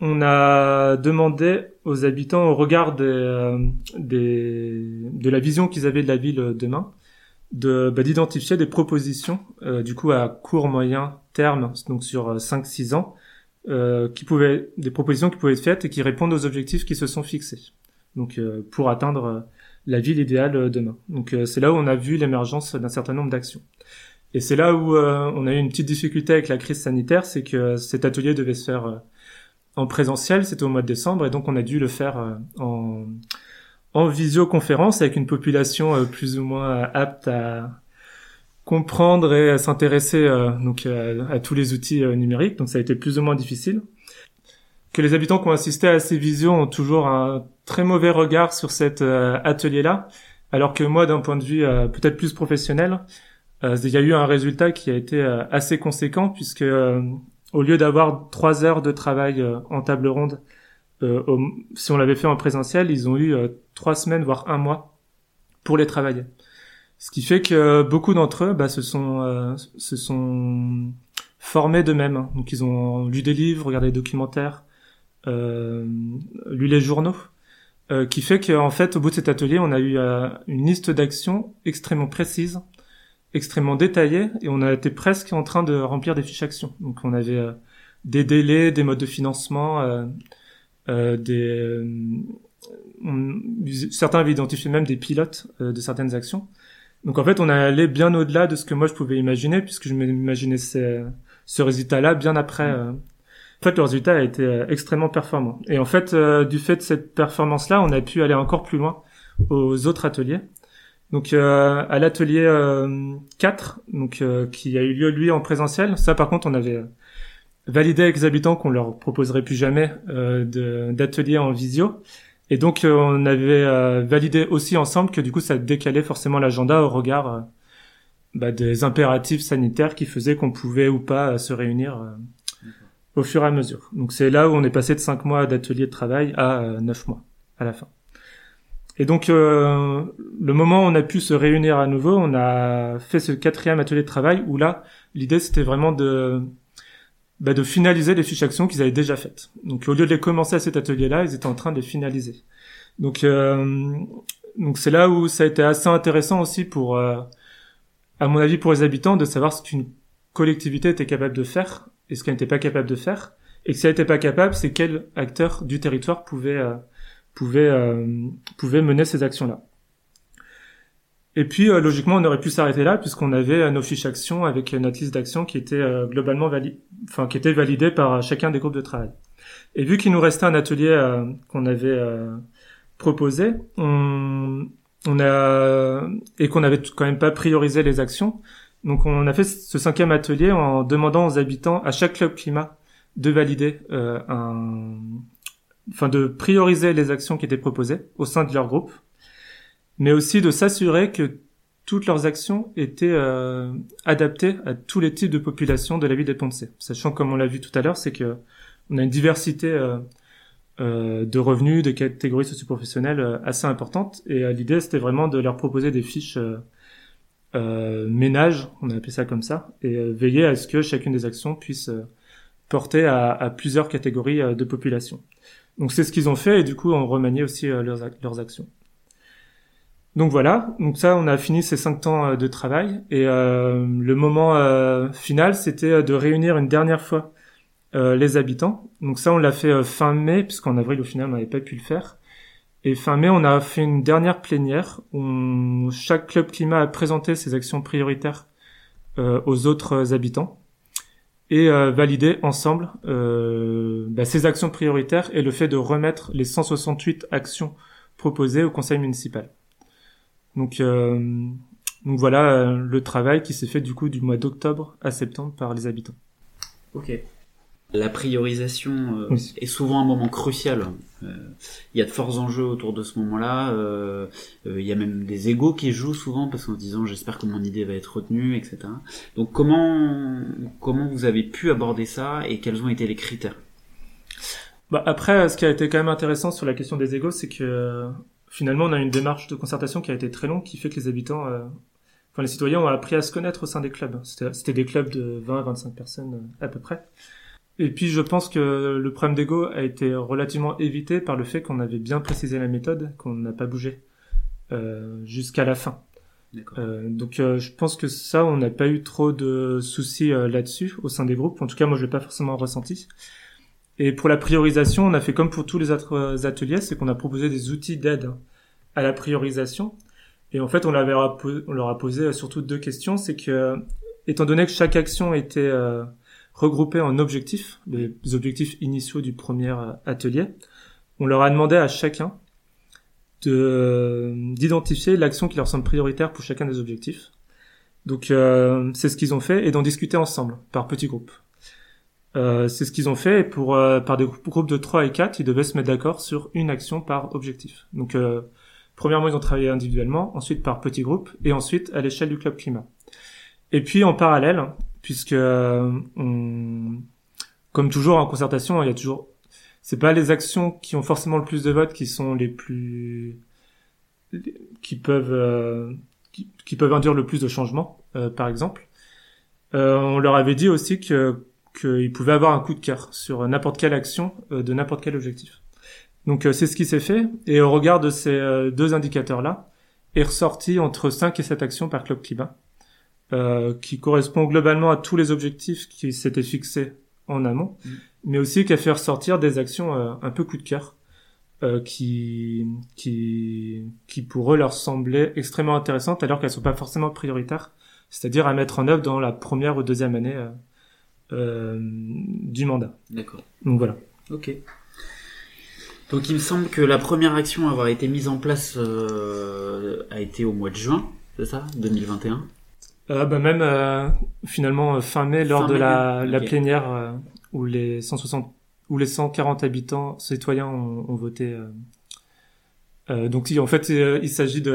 on a demandé aux habitants au regard de la vision qu'ils avaient de la ville demain, d'identifier des propositions du coup à court moyen terme, donc sur 5-6 ans, des propositions qui pouvaient être faites et qui répondent aux objectifs qui se sont fixés, donc pour atteindre la ville idéale demain. Donc c'est là où on a vu l'émergence d'un certain nombre d'actions, et c'est là où on a eu une petite difficulté avec la crise sanitaire. C'est que cet atelier devait se faire en présentiel, c'était au mois de décembre, et donc on a dû le faire en visioconférence avec une population plus ou moins apte à comprendre et à s'intéresser à tous les outils numériques. Donc ça a été plus ou moins difficile. Que les habitants qui ont assisté à ces visions ont toujours un très mauvais regard sur cet atelier-là, alors que moi, d'un point de vue peut-être plus professionnel, il y a eu un résultat qui a été assez conséquent, puisque au lieu d'avoir 3 heures de travail en table ronde, si on l'avait fait en présentiel, ils ont eu 3 semaines, voire 1 mois pour les travailler. Ce qui fait que beaucoup d'entre eux se sont formés d'eux-mêmes. Donc ils ont lu des livres, regardé des documentaires, lu les journaux, qui fait qu'en fait, au bout de cet atelier, on a eu une liste d'actions extrêmement précise, extrêmement détaillée, et on a été presque en train de remplir des fiches actions. Donc on avait des délais, des modes de financement, certains avaient identifié même des pilotes de certaines actions. Donc en fait, on allait bien au-delà de ce que moi je pouvais imaginer, puisque je m'imaginais ce résultat-là bien après. En fait, le résultat a été extrêmement performant. Et en fait, du fait de cette performance-là, on a pu aller encore plus loin aux autres ateliers. Donc à l'atelier 4, qui a eu lieu, lui, en présentiel, ça par contre, on avait validé avec les habitants qu'on leur proposerait plus jamais d'ateliers en visio. Et donc, on avait validé aussi ensemble que du coup, ça décalait forcément l'agenda au regard des impératifs sanitaires qui faisaient qu'on pouvait ou pas se réunir au fur et à mesure. Donc, c'est là où on est passé de 5 mois d'atelier de travail à 9 mois à la fin. Et donc, le moment où on a pu se réunir à nouveau, on a fait ce 4e atelier de travail où là, l'idée, c'était vraiment de finaliser les fiches actions qu'ils avaient déjà faites. Donc, au lieu de les commencer à cet atelier-là, ils étaient en train de les finaliser. Donc c'est là où ça a été assez intéressant aussi pour, à mon avis, pour les habitants, de savoir ce qu'une collectivité était capable de faire et ce qu'elle n'était pas capable de faire. Et que si elle n'était pas capable, c'est quel acteur du territoire pouvait mener ces actions-là. Et puis, logiquement, on aurait pu s'arrêter là, puisqu'on avait nos fiches actions avec notre liste d'actions qui était globalement qui était validée par chacun des groupes de travail. Et vu qu'il nous restait un atelier qu'on avait proposé, et qu'on n'avait quand même pas priorisé les actions, donc on a fait ce 5e atelier en demandant aux habitants, à chaque club climat, de valider de prioriser les actions qui étaient proposées au sein de leur groupe, mais aussi de s'assurer que toutes leurs actions étaient adaptées à tous les types de populations de la ville des Ponts-de-Cé. Sachant, comme on l'a vu tout à l'heure, c'est que on a une diversité de revenus, de catégories socioprofessionnelles assez importante. Et l'idée, c'était vraiment de leur proposer des fiches ménages, on a appelé ça comme ça, et veiller à ce que chacune des actions puisse porter à plusieurs catégories de populations. Donc c'est ce qu'ils ont fait, et du coup, on remaniait aussi leurs actions. Donc voilà, donc ça, on a fini ces 5 temps de travail, et le moment final, c'était de réunir une dernière fois les habitants. Donc ça, on l'a fait fin mai, puisqu'en avril, au final, on n'avait pas pu le faire. Et fin mai, on a fait une dernière plénière où chaque club climat a présenté ses actions prioritaires aux autres habitants et validé ensemble ces actions prioritaires et le fait de remettre les 168 actions proposées au conseil municipal. Donc voilà le travail qui s'est fait du coup du mois d'octobre à septembre par les habitants. Ok. La priorisation oui. Est souvent un moment crucial. Il y a de forts enjeux autour de ce moment-là. Il y a même des égos qui jouent souvent parce qu'en se disant j'espère que mon idée va être retenue, etc. Donc comment vous avez pu aborder ça et quels ont été les critères ? Après, ce qui a été quand même intéressant sur la question des égos, c'est que finalement on a une démarche de concertation qui a été très longue, qui fait que les habitants, les citoyens ont appris à se connaître au sein des clubs. C'était des clubs de 20 à 25 personnes à peu près. Et puis je pense que le problème d'ego a été relativement évité par le fait qu'on avait bien précisé la méthode, qu'on n'a pas bougé jusqu'à la fin. D'accord. Donc je pense que ça, on n'a pas eu trop de soucis là-dessus au sein des groupes. En tout cas, moi, je l'ai pas forcément ressenti. Et pour la priorisation, on a fait comme pour tous les autres ateliers, c'est qu'on a proposé des outils d'aide à la priorisation. Et en fait, on leur a posé surtout deux questions. C'est que, étant donné que chaque action était regroupés en objectifs, les objectifs initiaux du premier atelier, on leur a demandé à chacun d'identifier l'action qui leur semble prioritaire pour chacun des objectifs. Donc c'est ce qu'ils ont fait et d'en discuter ensemble, par petits groupes. C'est ce qu'ils ont fait et par des groupes de 3 et 4, ils devaient se mettre d'accord sur une action par objectif. Donc premièrement, ils ont travaillé individuellement, ensuite par petits groupes et ensuite à l'échelle du club climat. Et puis en parallèle, puisque comme toujours en concertation, il y a toujours, c'est pas les actions qui ont forcément le plus de votes qui sont les plus, qui peuvent induire le plus de changements, par exemple. On leur avait dit aussi qu'ils pouvaient avoir un coup de cœur sur n'importe quelle action de n'importe quel objectif. Donc c'est ce qui s'est fait, et au regard de ces deux indicateurs là, est ressorti entre 5 et 7 actions par club climat. Qui correspond globalement à tous les objectifs qui s'étaient fixés en amont, mais aussi qui a fait ressortir des actions un peu coup de cœur qui pour eux leur semblaient extrêmement intéressantes alors qu'elles sont pas forcément prioritaires, c'est-à-dire à mettre en œuvre dans la première ou deuxième année du mandat. D'accord. Donc voilà. Ok. Donc il me semble que la première action à avoir été mise en place a été au mois de juin, c'est ça, 2021. Finalement fin mai lors de la plénière où les 140 habitants citoyens ont voté. Donc en fait il s'agit de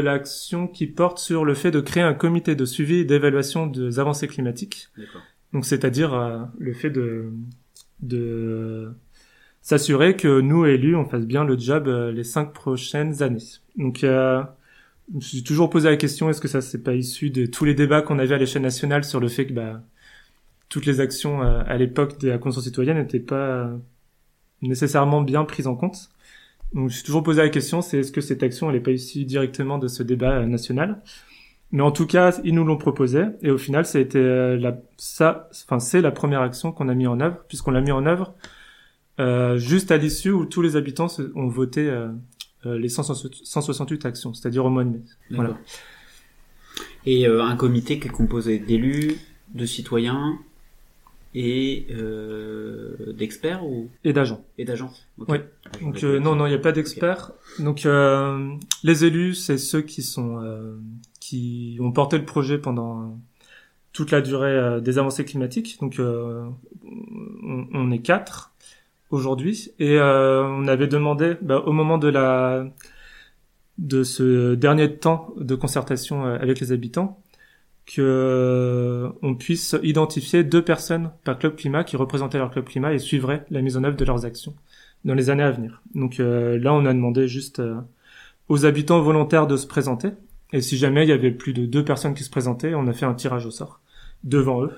l'action qui porte sur le fait de créer un comité de suivi et d'évaluation des avancées climatiques. D'accord. Donc c'est-à-dire le fait de s'assurer que nous élus on fasse bien le job les 5 prochaines années. Donc je me suis toujours posé la question, est-ce que ça c'est pas issu de tous les débats qu'on avait à l'échelle nationale sur le fait que toutes les actions à l'époque de la Convention citoyenne n'étaient pas nécessairement bien prises en compte. Donc je me suis toujours posé la question, c'est est-ce que cette action elle est pas issue directement de ce débat national. Mais en tout cas, ils nous l'ont proposé et au final ça a été c'est la première action qu'on a mis en œuvre, puisqu'on l'a mis en œuvre juste à l'issue où tous les habitants ont voté les 168 actions, c'est-à-dire au mois de mai. D'accord. Voilà. Et un comité qui est composé d'élus, de citoyens et d'experts et d'agents. Et d'agents. Okay. Oui. Donc non, il n'y a pas d'experts. Okay. Donc les élus, c'est ceux qui sont qui ont porté le projet pendant toute la durée des avancées climatiques. Donc on est 4. Aujourd'hui, et on avait demandé au moment de ce dernier temps de concertation avec les habitants que on puisse identifier 2 personnes par club climat qui représentaient leur club climat et suivraient la mise en œuvre de leurs actions dans les années à venir. Donc là, on a demandé juste aux habitants volontaires de se présenter, et si jamais il y avait plus de 2 personnes qui se présentaient, on a fait un tirage au sort devant eux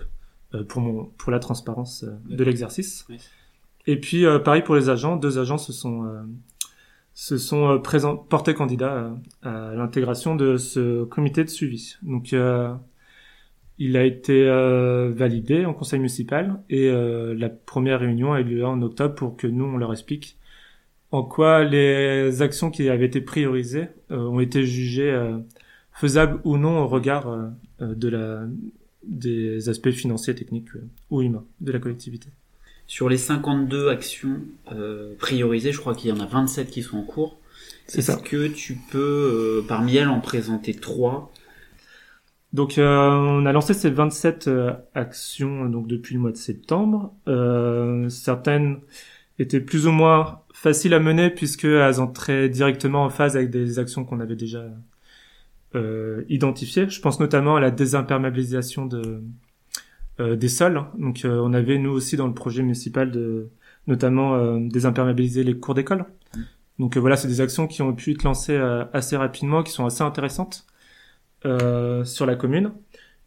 pour la transparence de l'exercice. Oui. Et puis pareil pour les agents, 2 agents se sont portés candidats à l'intégration de ce comité de suivi. Donc Il a été validé en conseil municipal et la première réunion a eu lieu en octobre pour que nous, on leur explique en quoi les actions qui avaient été priorisées ont été jugées faisables ou non au regard des aspects financiers, techniques ou humains de la collectivité. Sur les 52 actions priorisées, je crois qu'il y en a 27 qui sont en cours. Est-ce que tu peux, parmi elles, en présenter 3? Donc on a lancé ces 27 actions donc depuis le mois de septembre. Certaines étaient plus ou moins faciles à mener puisqu'elles entraient directement en phase avec des actions qu'on avait déjà identifiées. Je pense notamment à la désimperméabilisation des sols. Donc on avait nous aussi dans le projet municipal de notamment désimperméabiliser les cours d'école. Donc voilà, c'est des actions qui ont pu être lancées assez rapidement, qui sont assez intéressantes. Sur la commune,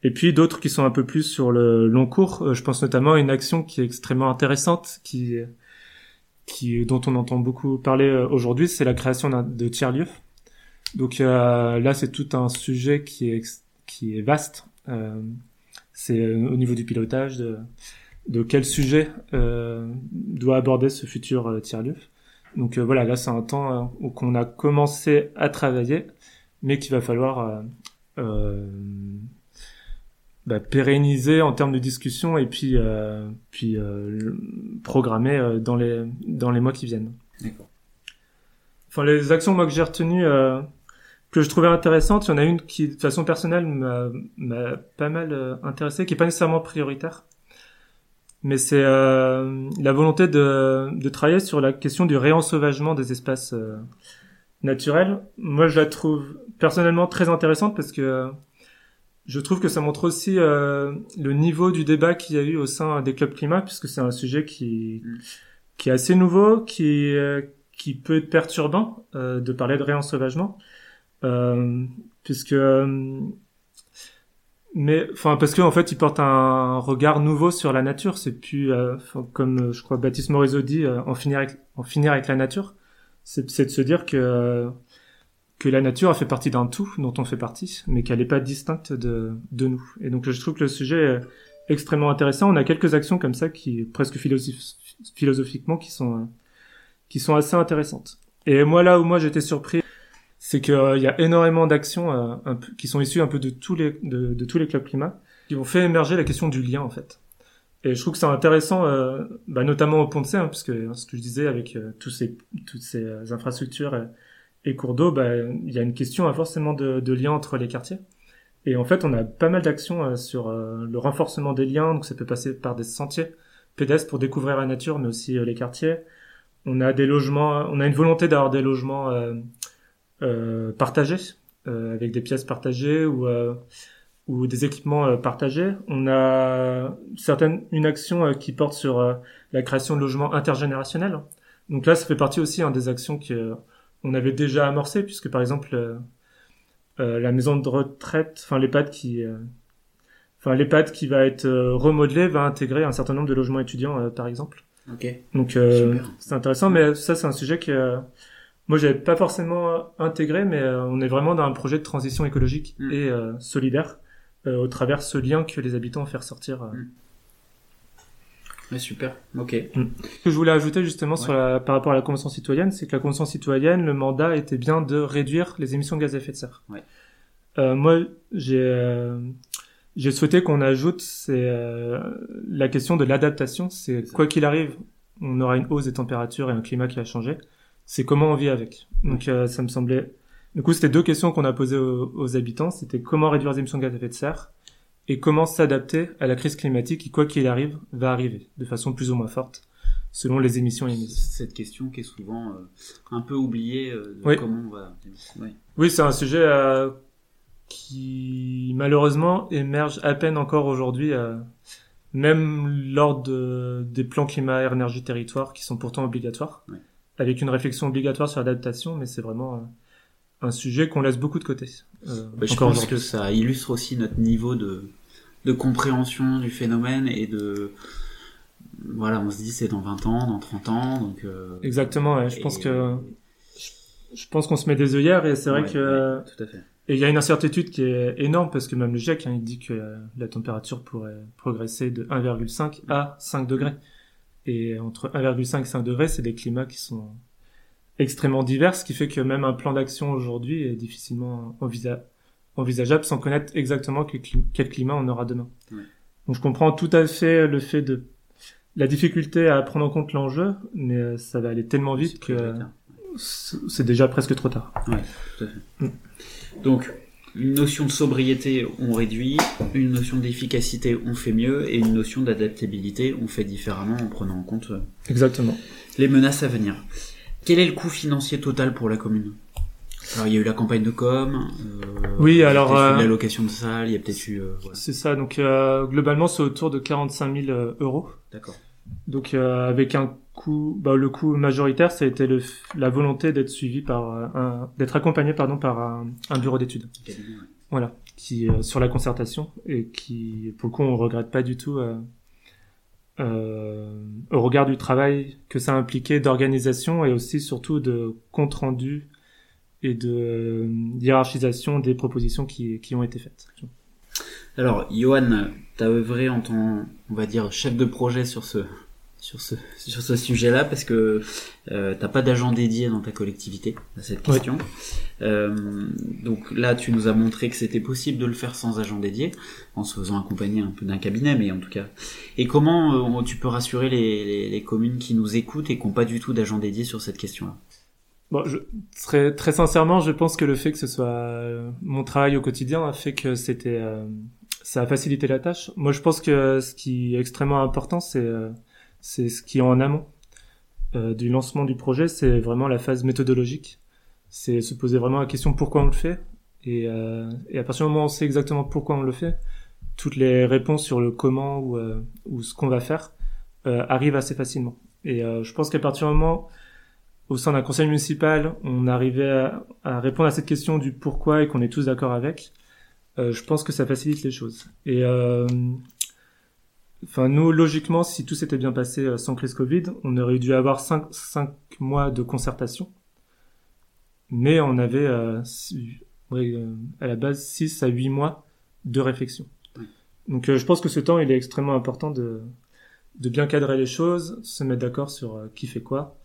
et puis d'autres qui sont un peu plus sur le long cours. Je pense notamment à une action qui est extrêmement intéressante, dont on entend beaucoup parler aujourd'hui, c'est la création de tiers-lieux. Donc là, c'est tout un sujet qui est vaste. C'est au niveau du pilotage de quel sujet doit aborder ce futur tiers-lieu. Donc voilà, là, c'est un temps qu'on a commencé à travailler, mais qu'il va falloir pérenniser en termes de discussion et puis programmer dans les mois qui viennent. D'accord. Enfin, les actions moi que j'ai retenues que je trouvais intéressantes, il y en a une qui de façon personnelle m'a pas mal intéressée, qui est pas nécessairement prioritaire, mais c'est la volonté de travailler sur la question du réensauvagement des espaces naturelle. Moi, je la trouve personnellement très intéressante parce que je trouve que ça montre aussi le niveau du débat qu'il y a eu au sein des clubs climat, puisque c'est un sujet qui est assez nouveau, qui peut être perturbant de parler de réensauvagement, parce que en fait, il porte un regard nouveau sur la nature. C'est plus comme je crois Baptiste Morisot dit, en finir avec la nature. C'est de se dire que la nature a fait partie d'un tout dont on fait partie, mais qu'elle n'est pas distincte de nous. Et donc je trouve que le sujet est extrêmement intéressant. On a quelques actions comme ça qui presque philosophiquement qui sont assez intéressantes. Et moi là où moi j'étais surpris, c'est qu'il y a énormément d'actions qui sont issues un peu de tous les clubs climat qui ont fait émerger la question du lien en fait. Et je trouve que c'est intéressant, notamment au Ponts-de-Cé, puisque ce que je disais avec toutes ces infrastructures et cours d'eau, il y a une question forcément de lien entre les quartiers. Et en fait, on a pas mal d'actions sur le renforcement des liens. Donc ça peut passer par des sentiers pédestres pour découvrir la nature, mais aussi les quartiers. On a des logements, on a une volonté d'avoir des logements partagés, avec des pièces partagées ou des équipements partagés. On a une action qui porte sur la création de logements intergénérationnels. Donc là, ça fait partie aussi des actions qu'on avait déjà amorcées, puisque par exemple la maison de retraite, l'EHPAD qui va être remodelée va intégrer un certain nombre de logements étudiants, par exemple. Ok. Donc c'est intéressant, mais ça c'est un sujet que moi j'avais pas forcément intégré, mais on est vraiment dans un projet de transition écologique et solidaire. Au travers ce lien que les habitants font ressortir. Ouais, super, ok. Ce que je voulais ajouter justement par rapport à la Convention citoyenne, c'est que la Convention citoyenne, le mandat était bien de réduire les émissions de gaz à effet de serre. Ouais. Moi, j'ai souhaité qu'on ajoute la question de l'adaptation. C'est quoi qu'il arrive, on aura une hausse des températures et un climat qui va changer. C'est comment on vit avec. Donc ça me semblait... Du coup, c'était deux questions qu'on a posées aux habitants. C'était comment réduire les émissions de gaz à effet de serre et comment s'adapter à la crise climatique qui, quoi qu'il arrive, va arriver de façon plus ou moins forte selon les émissions émises. Cette question qui est souvent un peu oubliée. Comment on va... Oui. Oui, c'est un sujet qui, malheureusement, émerge à peine encore aujourd'hui, même lors des plans climat, air, énergie, territoire qui sont pourtant obligatoires, avec une réflexion obligatoire sur l'adaptation, mais c'est vraiment... un sujet qu'on laisse beaucoup de côté. Je pense que ça illustre aussi notre niveau de compréhension du phénomène et on se dit c'est dans 20 ans, dans 30 ans, donc... Exactement, ouais. Je pense qu'on se met des œillères et c'est vrai que... Ouais, tout à fait. Et il y a une incertitude qui est énorme parce que même le GIEC, hein, il dit que la température pourrait progresser de 1,5 à 5 degrés. Et entre 1,5 et 5 degrés, c'est des climats qui sont extrêmement divers, ce qui fait que même un plan d'action aujourd'hui est difficilement envisageable sans connaître exactement quel climat on aura demain. Oui. Donc je comprends tout à fait le fait de la difficulté à prendre en compte l'enjeu, mais ça va aller tellement vite que c'est déjà presque trop tard. Oui, tout à fait. Mm. Donc, une notion de sobriété, on réduit, une notion d'efficacité, on fait mieux, et une notion d'adaptabilité, on fait différemment en prenant en compte exactement les menaces à venir. Quel est le coût financier total pour la commune ? Alors, il y a eu la campagne de com, oui, alors, il y a eu l'allocation de salles, il y a peut-être eu... Voilà. C'est ça, donc globalement, c'est autour de 45 000 €. D'accord. Donc, avec un coût, le coût majoritaire, ça a été la volonté d'être suivi par d'être accompagné par un bureau d'études. Okay. Voilà, qui sur la concertation et qui, pour le coup, on regrette pas du tout au regard du travail que ça impliquait d'organisation et aussi surtout de compte rendu et de hiérarchisation des propositions qui ont été faites. Alors, Yohan, t'as œuvré en tant, on va dire, chef de projet sur ce sujet-là, parce que t'as pas d'agent dédié dans ta collectivité à cette question. Oui. Donc là, tu nous as montré que c'était possible de le faire sans agent dédié, en se faisant accompagner un peu d'un cabinet, mais en tout cas. Et comment tu peux rassurer les communes qui nous écoutent et qui n'ont pas du tout d'agent dédié sur cette question-là ? Bon, très, très sincèrement, je pense que le fait que ce soit mon travail au quotidien a fait que c'était ça a facilité la tâche. Moi, je pense que ce qui est extrêmement important, c'est ce qui est en amont du lancement du projet, c'est vraiment la phase méthodologique. C'est se poser vraiment la question pourquoi on le fait, et à partir du moment où on sait exactement pourquoi on le fait, toutes les réponses sur le comment ou ce qu'on va faire arrivent assez facilement. Et je pense qu'à partir du moment au sein d'un conseil municipal, on arrivait à répondre à cette question du pourquoi et qu'on est tous d'accord avec, je pense que ça facilite les choses. Et enfin, nous, logiquement, si tout s'était bien passé sans crise Covid, on aurait dû avoir 5 mois de concertation. Mais on avait, à la base, 6 à 8 mois de réflexion. Donc, je pense que ce temps, il est extrêmement important de bien cadrer les choses, se mettre d'accord sur qui fait quoi,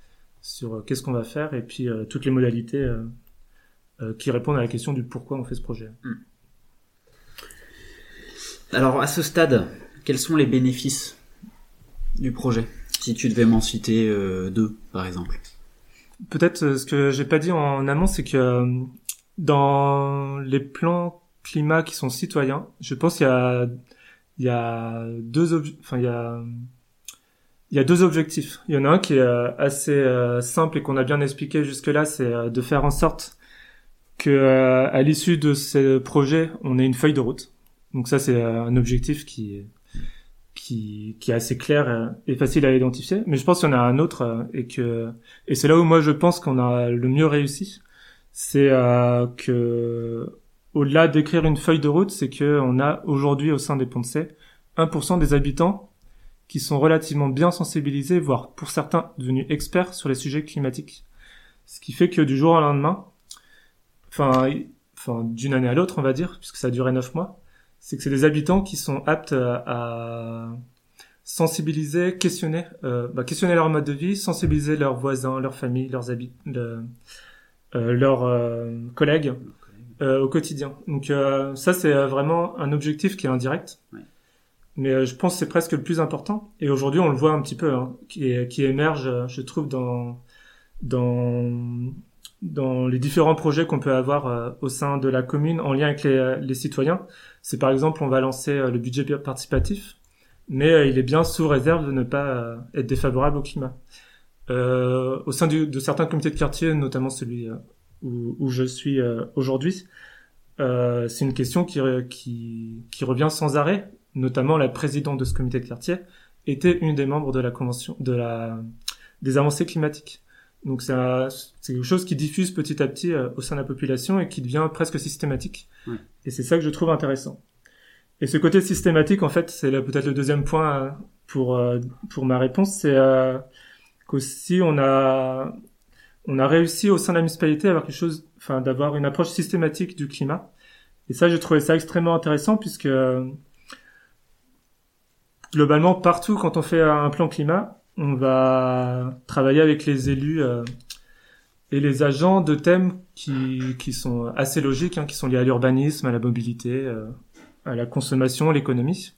sur qu'est-ce qu'on va faire, et puis toutes les modalités qui répondent à la question du pourquoi on fait ce projet. Alors, à ce stade... Quels sont les bénéfices du projet ? Si tu devais m'en citer deux, par exemple. Peut-être ce que j'ai pas dit en amont, c'est que dans les plans climat qui sont citoyens, je pense qu'il y a deux objectifs. Il y en a un qui est assez simple et qu'on a bien expliqué jusque-là, c'est de faire en sorte que à l'issue de ces projets, on ait une feuille de route. Donc ça, c'est un objectif qui est assez clair et facile à identifier, mais je pense qu'il y en a un autre et c'est là où moi je pense qu'on a le mieux réussi, c'est que au-delà d'écrire une feuille de route, c'est que on a aujourd'hui au sein des Ponts-de-Cé 1% des habitants qui sont relativement bien sensibilisés, voire pour certains devenus experts sur les sujets climatiques, ce qui fait que du jour au lendemain, enfin d'une année à l'autre on va dire, puisque ça a duré 9 mois. C'est que c'est des habitants qui sont aptes à sensibiliser, questionner leur mode de vie, sensibiliser leurs voisins, leurs familles, leurs collègues au quotidien. Donc ça, c'est vraiment un objectif qui est indirect, ouais. Mais je pense que c'est presque le plus important. Et aujourd'hui, on le voit un petit peu, hein, qui émerge, je trouve, dans les différents projets qu'on peut avoir au sein de la commune en lien avec les citoyens. C'est par exemple, on va lancer le budget participatif, mais il est bien sous réserve de ne pas être défavorable au climat. Au sein de certains comités de quartier, notamment celui où je suis aujourd'hui, c'est une question qui revient sans arrêt. Notamment, la présidente de ce comité de quartier était une des membres de la Convention des Avancées climatiques. Donc c'est quelque chose qui diffuse petit à petit au sein de la population et qui devient presque systématique. Oui. Et c'est ça que je trouve intéressant. Et ce côté systématique, en fait, c'est là peut-être le deuxième point pour ma réponse, c'est qu'aussi on a réussi au sein de la municipalité à avoir quelque chose, enfin, d'avoir une approche systématique du climat. Et ça, j'ai trouvé ça extrêmement intéressant puisque, globalement, partout, quand on fait un plan climat, on va travailler avec les élus et les agents de thèmes qui sont assez logiques, hein, qui sont liés à l'urbanisme, à la mobilité, à la consommation, l'économie.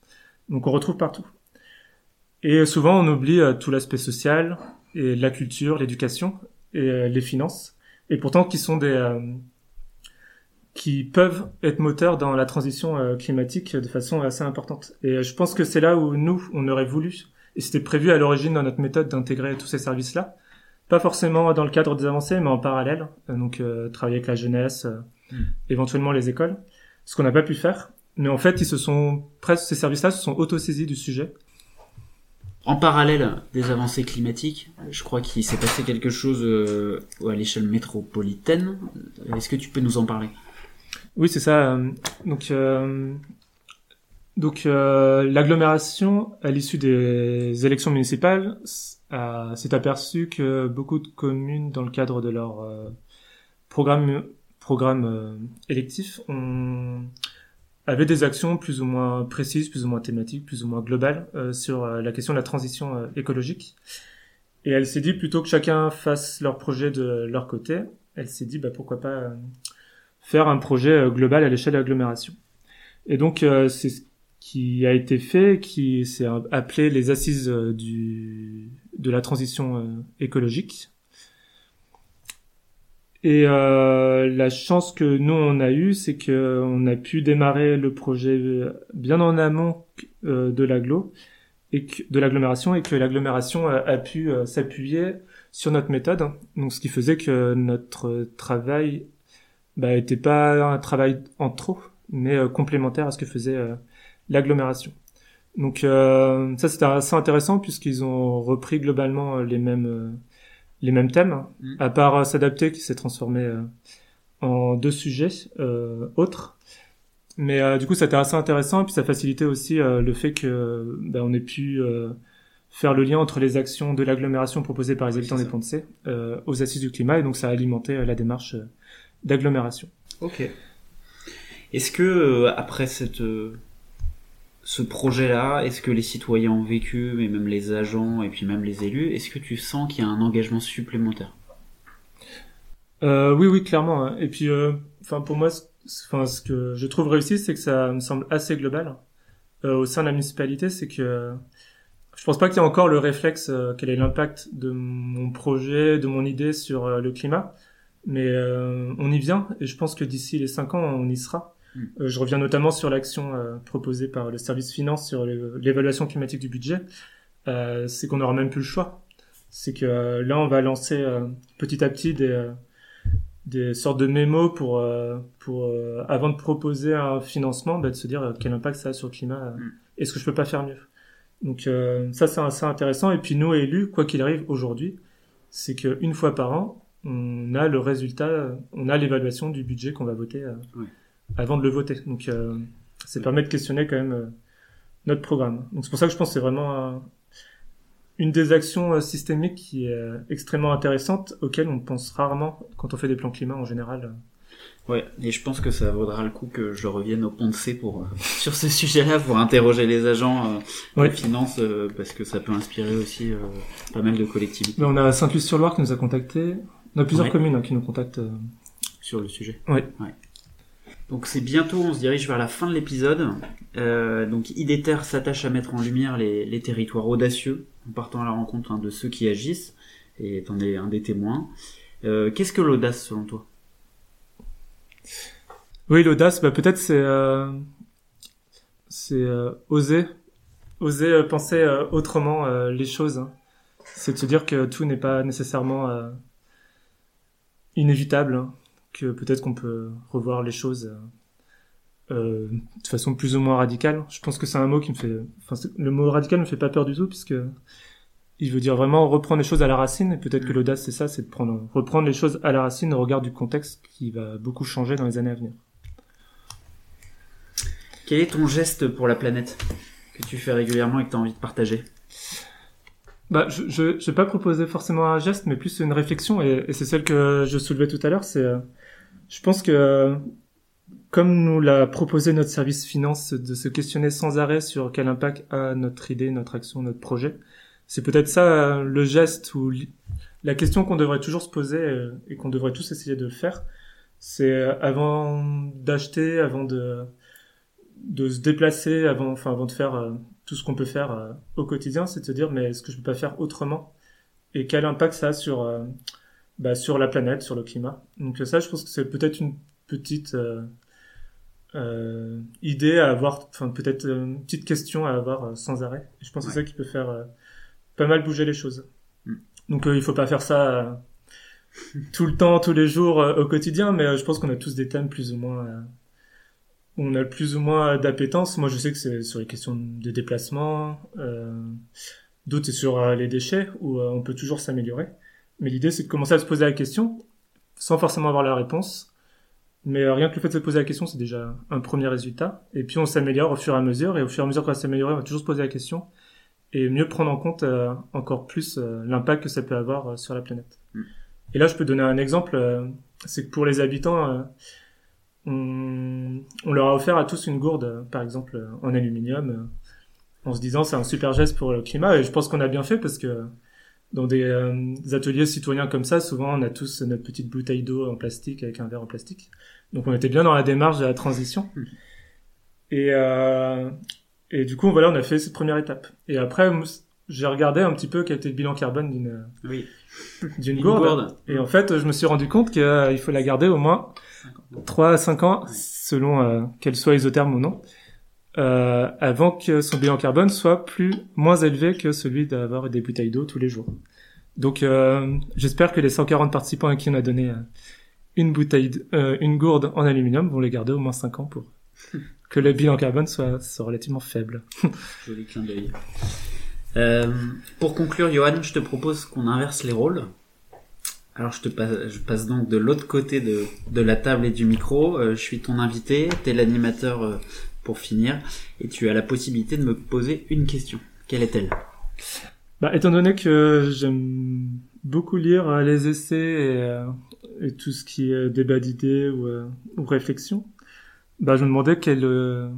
Donc on retrouve partout. Et souvent, on oublie tout l'aspect social, et la culture, l'éducation et les finances. Et pourtant, qui sont des... qui peuvent être moteurs dans la transition climatique de façon assez importante. Et je pense que c'est là où nous, on aurait voulu, et c'était prévu à l'origine dans notre méthode d'intégrer tous ces services-là, pas forcément dans le cadre des Avan'Cé, mais en parallèle, donc travailler avec la jeunesse, éventuellement les écoles, ce qu'on n'a pas pu faire. Mais en fait, ces services-là se sont autosaisis du sujet. En parallèle des avancées climatiques, je crois qu'il s'est passé quelque chose à l'échelle métropolitaine. Est-ce que tu peux nous en parler ? Oui, c'est ça. Donc, l'agglomération, à l'issue des élections municipales, s'est aperçue que beaucoup de communes, dans le cadre de leur programme électif, avaient des actions plus ou moins précises, plus ou moins thématiques, plus ou moins globales sur la question de la transition écologique. Et elle s'est dit, plutôt que chacun fasse leur projet de leur côté, elle s'est dit, pourquoi pas... faire un projet global à l'échelle de l'agglomération. Et donc, c'est ce qui a été fait, qui s'est appelé les assises de la transition écologique. Et la chance que nous, on a eue, c'est qu'on a pu démarrer le projet bien en amont de l'agglomération, et que l'agglomération a pu s'appuyer sur notre méthode. Donc, ce qui faisait que notre travail... était pas un travail en trop, mais complémentaire à ce que faisait l'agglomération. Donc ça, c'était assez intéressant puisqu'ils ont repris globalement les mêmes thèmes, à part s'adapter qui s'est transformé en deux sujets autres. Mais du coup, ça était assez intéressant et puis ça facilitait aussi le fait que on ait pu faire le lien entre les actions de l'agglomération proposées par les habitants des Ponts-de-Cé aux assises du climat, et donc ça a alimenté la démarche d'agglomération. Ok. Est-ce que après ce projet-là, est-ce que les citoyens ont vécu, mais même les agents et puis même les élus, est-ce que tu sens qu'il y a un engagement supplémentaire ? Oui, clairement. Et puis, pour moi, ce que je trouve réussi, c'est que ça me semble assez global au sein de la municipalité, c'est que je pense pas qu'il y a encore le réflexe quel est l'impact de mon projet, de mon idée sur le climat. Mais on y vient, et je pense que d'ici les 5 ans, on y sera. Je reviens notamment sur l'action proposée par le service finance sur l'évaluation climatique du budget. C'est qu'on n'aura même plus le choix. C'est que là, on va lancer petit à petit des sortes de mémos pour avant de proposer un financement, de se dire quel impact ça a sur le climat. Est-ce que je peux pas faire mieux ? Donc ça, c'est assez intéressant. Et puis nous, élus, quoi qu'il arrive aujourd'hui, c'est qu'une fois par an, on a le résultat, on a l'évaluation du budget qu'on va voter avant de le voter. Donc, ça permet de questionner quand même notre programme. Donc, c'est pour ça que je pense que c'est vraiment une des actions systémiques qui est extrêmement intéressante, auxquelles on pense rarement quand on fait des plans climat en général. Ouais, et je pense que ça vaudra le coup que je revienne au Ponts-de-Cé sur ce sujet-là, pour interroger les agents de finance, parce que ça peut inspirer aussi pas mal de collectivités. Mais on a Saint-Luce-sur-Loire qui nous a contactés. On a plusieurs communes qui nous contactent sur le sujet. Ouais. Donc c'est bientôt, on se dirige vers la fin de l'épisode. Donc Idéter s'attache à mettre en lumière les territoires audacieux, en partant à la rencontre de ceux qui agissent, et t'en es un des témoins. Qu'est-ce que l'audace selon toi ? Oui, l'audace, peut-être c'est oser penser autrement les choses. Hein. C'est de se dire que tout n'est pas nécessairement... inévitable, que peut-être qu'on peut revoir les choses de façon plus ou moins radicale. Je pense que c'est un mot qui me fait... le mot radical ne me fait pas peur du tout, puisque il veut dire vraiment reprendre les choses à la racine, et peut-être que l'audace, c'est ça, c'est de reprendre les choses à la racine au regard du contexte qui va beaucoup changer dans les années à venir. Quel est ton geste pour la planète que tu fais régulièrement et que tu as envie de partager ? Bah, je n'ai pas proposé forcément un geste, mais plus une réflexion, et c'est celle que je soulevais tout à l'heure. C'est, je pense que, comme nous l'a proposé notre service finance, de se questionner sans arrêt sur quel impact a notre idée, notre action, notre projet, c'est peut-être ça le geste ou la question qu'on devrait toujours se poser et qu'on devrait tous essayer de faire. C'est avant d'acheter, avant de se déplacer, avant de faire... tout ce qu'on peut faire au quotidien, c'est de se dire, mais est-ce que je peux pas faire autrement? Et quel impact ça a sur la planète, sur le climat? Donc ça, je pense que c'est peut-être une petite idée à avoir, enfin peut-être une petite question à avoir sans arrêt. Et je pense que c'est ça qui peut faire pas mal bouger les choses. Donc il faut pas faire ça tout le temps, tous les jours, au quotidien, mais je pense qu'on a tous des thèmes plus ou moins... on a plus ou moins d'appétence. Moi, je sais que c'est sur les questions de déplacement, d'autres c'est sur les déchets, où on peut toujours s'améliorer. Mais l'idée, c'est de commencer à se poser la question, sans forcément avoir la réponse. Mais rien que le fait de se poser la question, c'est déjà un premier résultat. Et puis, on s'améliore au fur et à mesure. Et au fur et à mesure qu'on va s'améliorer, on va toujours se poser la question et mieux prendre en compte encore plus l'impact que ça peut avoir sur la planète. Et là, je peux donner un exemple. C'est que pour les habitants... on leur a offert à tous une gourde, par exemple, en aluminium, en se disant c'est un super geste pour le climat. Et je pense qu'on a bien fait, parce que dans des ateliers citoyens comme ça, souvent on a tous notre petite bouteille d'eau en plastique avec un verre en plastique. Donc on était bien dans la démarche de la transition. Et du coup, voilà, on a fait cette première étape. Et après, j'ai regardé un petit peu quel était le bilan carbone d'une gourde. Et en fait, je me suis rendu compte qu'il faut la garder au moins 3 à 5 ans, selon qu'elle soit isotherme ou non, avant que son bilan carbone soit moins élevé que celui d'avoir des bouteilles d'eau tous les jours. Donc j'espère que les 140 participants à qui on a donné une gourde en aluminium vont les garder au moins 5 ans pour que le bilan carbone soit relativement faible. Joli clin d'œil. Pour conclure, Yohan, je te propose qu'on inverse les rôles. Alors je passe donc de l'autre côté de la table et du micro. Je suis ton invité, t'es l'animateur pour finir, et tu as la possibilité de me poser une question. Quelle est-elle ? Bah, étant donné que j'aime beaucoup lire les essais et tout ce qui est débat d'idées ou réflexion, bah, je me demandais quel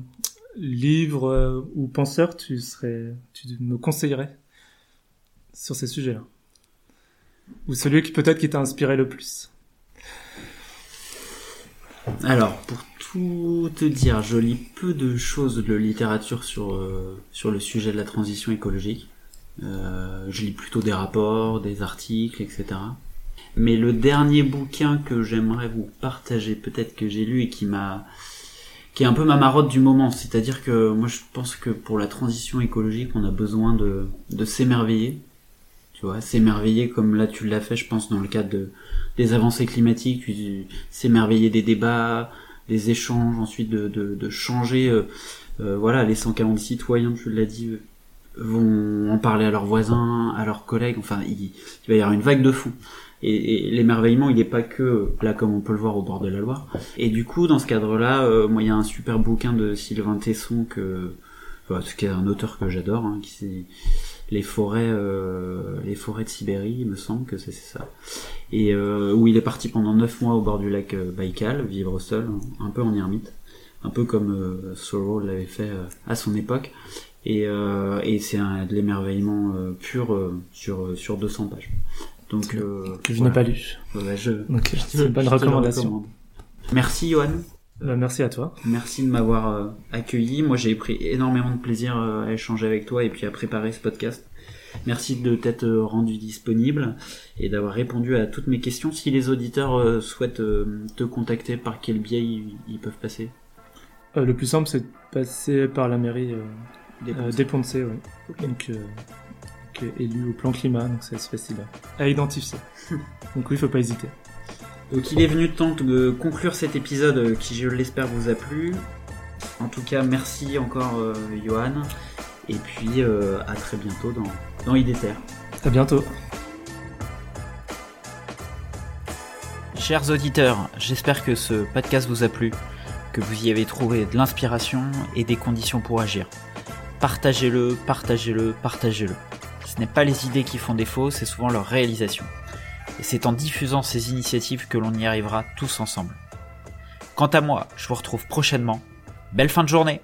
livre ou penseur tu me conseillerais sur ces sujets-là. Ou celui qui t'a inspiré le plus. Alors, pour tout te dire, je lis peu de choses de littérature sur le sujet de la transition écologique. Je lis plutôt des rapports, des articles, etc. Mais le dernier bouquin que j'aimerais vous partager, peut-être que j'ai lu et qui est un peu ma marotte du moment, c'est-à-dire que moi je pense que pour la transition écologique, on a besoin de s'émerveiller. Tu vois, s'émerveiller comme là tu l'as fait, je pense, dans le cadre des avancées climatiques, s'émerveiller des débats, des échanges, ensuite de changer. Voilà, les 140 citoyens, tu l'as dit, vont en parler à leurs voisins, à leurs collègues. Enfin, il va y avoir une vague de fond. Et l'émerveillement, il n'est pas que là, comme on peut le voir au bord de la Loire. Et du coup, dans ce cadre-là, moi, il y a un super bouquin de Sylvain Tesson qui est un auteur que j'adore, hein, qui s'est... les forêts de Sibérie, il me semble que c'est ça. Et où il est parti pendant 9 mois au bord du lac Baïkal, vivre seul, un peu en ermite, un peu comme Thoreau l'avait fait à son époque. Et c'est de l'émerveillement pur sur 200 pages. Donc que je n'ai pas lu. Ouais, donc c'est une bonne recommandation. Merci Yohan. Merci à toi. Merci de m'avoir accueilli. Moi, j'ai pris énormément de plaisir à échanger avec toi et puis à préparer ce podcast. Merci de t'être rendu disponible et d'avoir répondu à toutes mes questions. Si les auditeurs souhaitent te contacter, par quel biais ils peuvent passer ? Le plus simple, c'est de passer par la mairie des Ponts-de-Cé, oui. Okay. Donc, qui est élue au plan climat, donc c'est assez facile à identifier. Donc oui, il faut pas hésiter. Donc il est venu le temps de conclure cet épisode qui, je l'espère, vous a plu. En tout cas, merci encore Yohan. Et puis à très bientôt dans Idéter. À bientôt. Chers auditeurs, j'espère que ce podcast vous a plu, que vous y avez trouvé de l'inspiration et des conditions pour agir. Partagez-le. Ce n'est pas les idées qui font défaut, c'est souvent leur réalisation. Et c'est en diffusant ces initiatives que l'on y arrivera tous ensemble. Quant à moi, je vous retrouve prochainement. Belle fin de journée!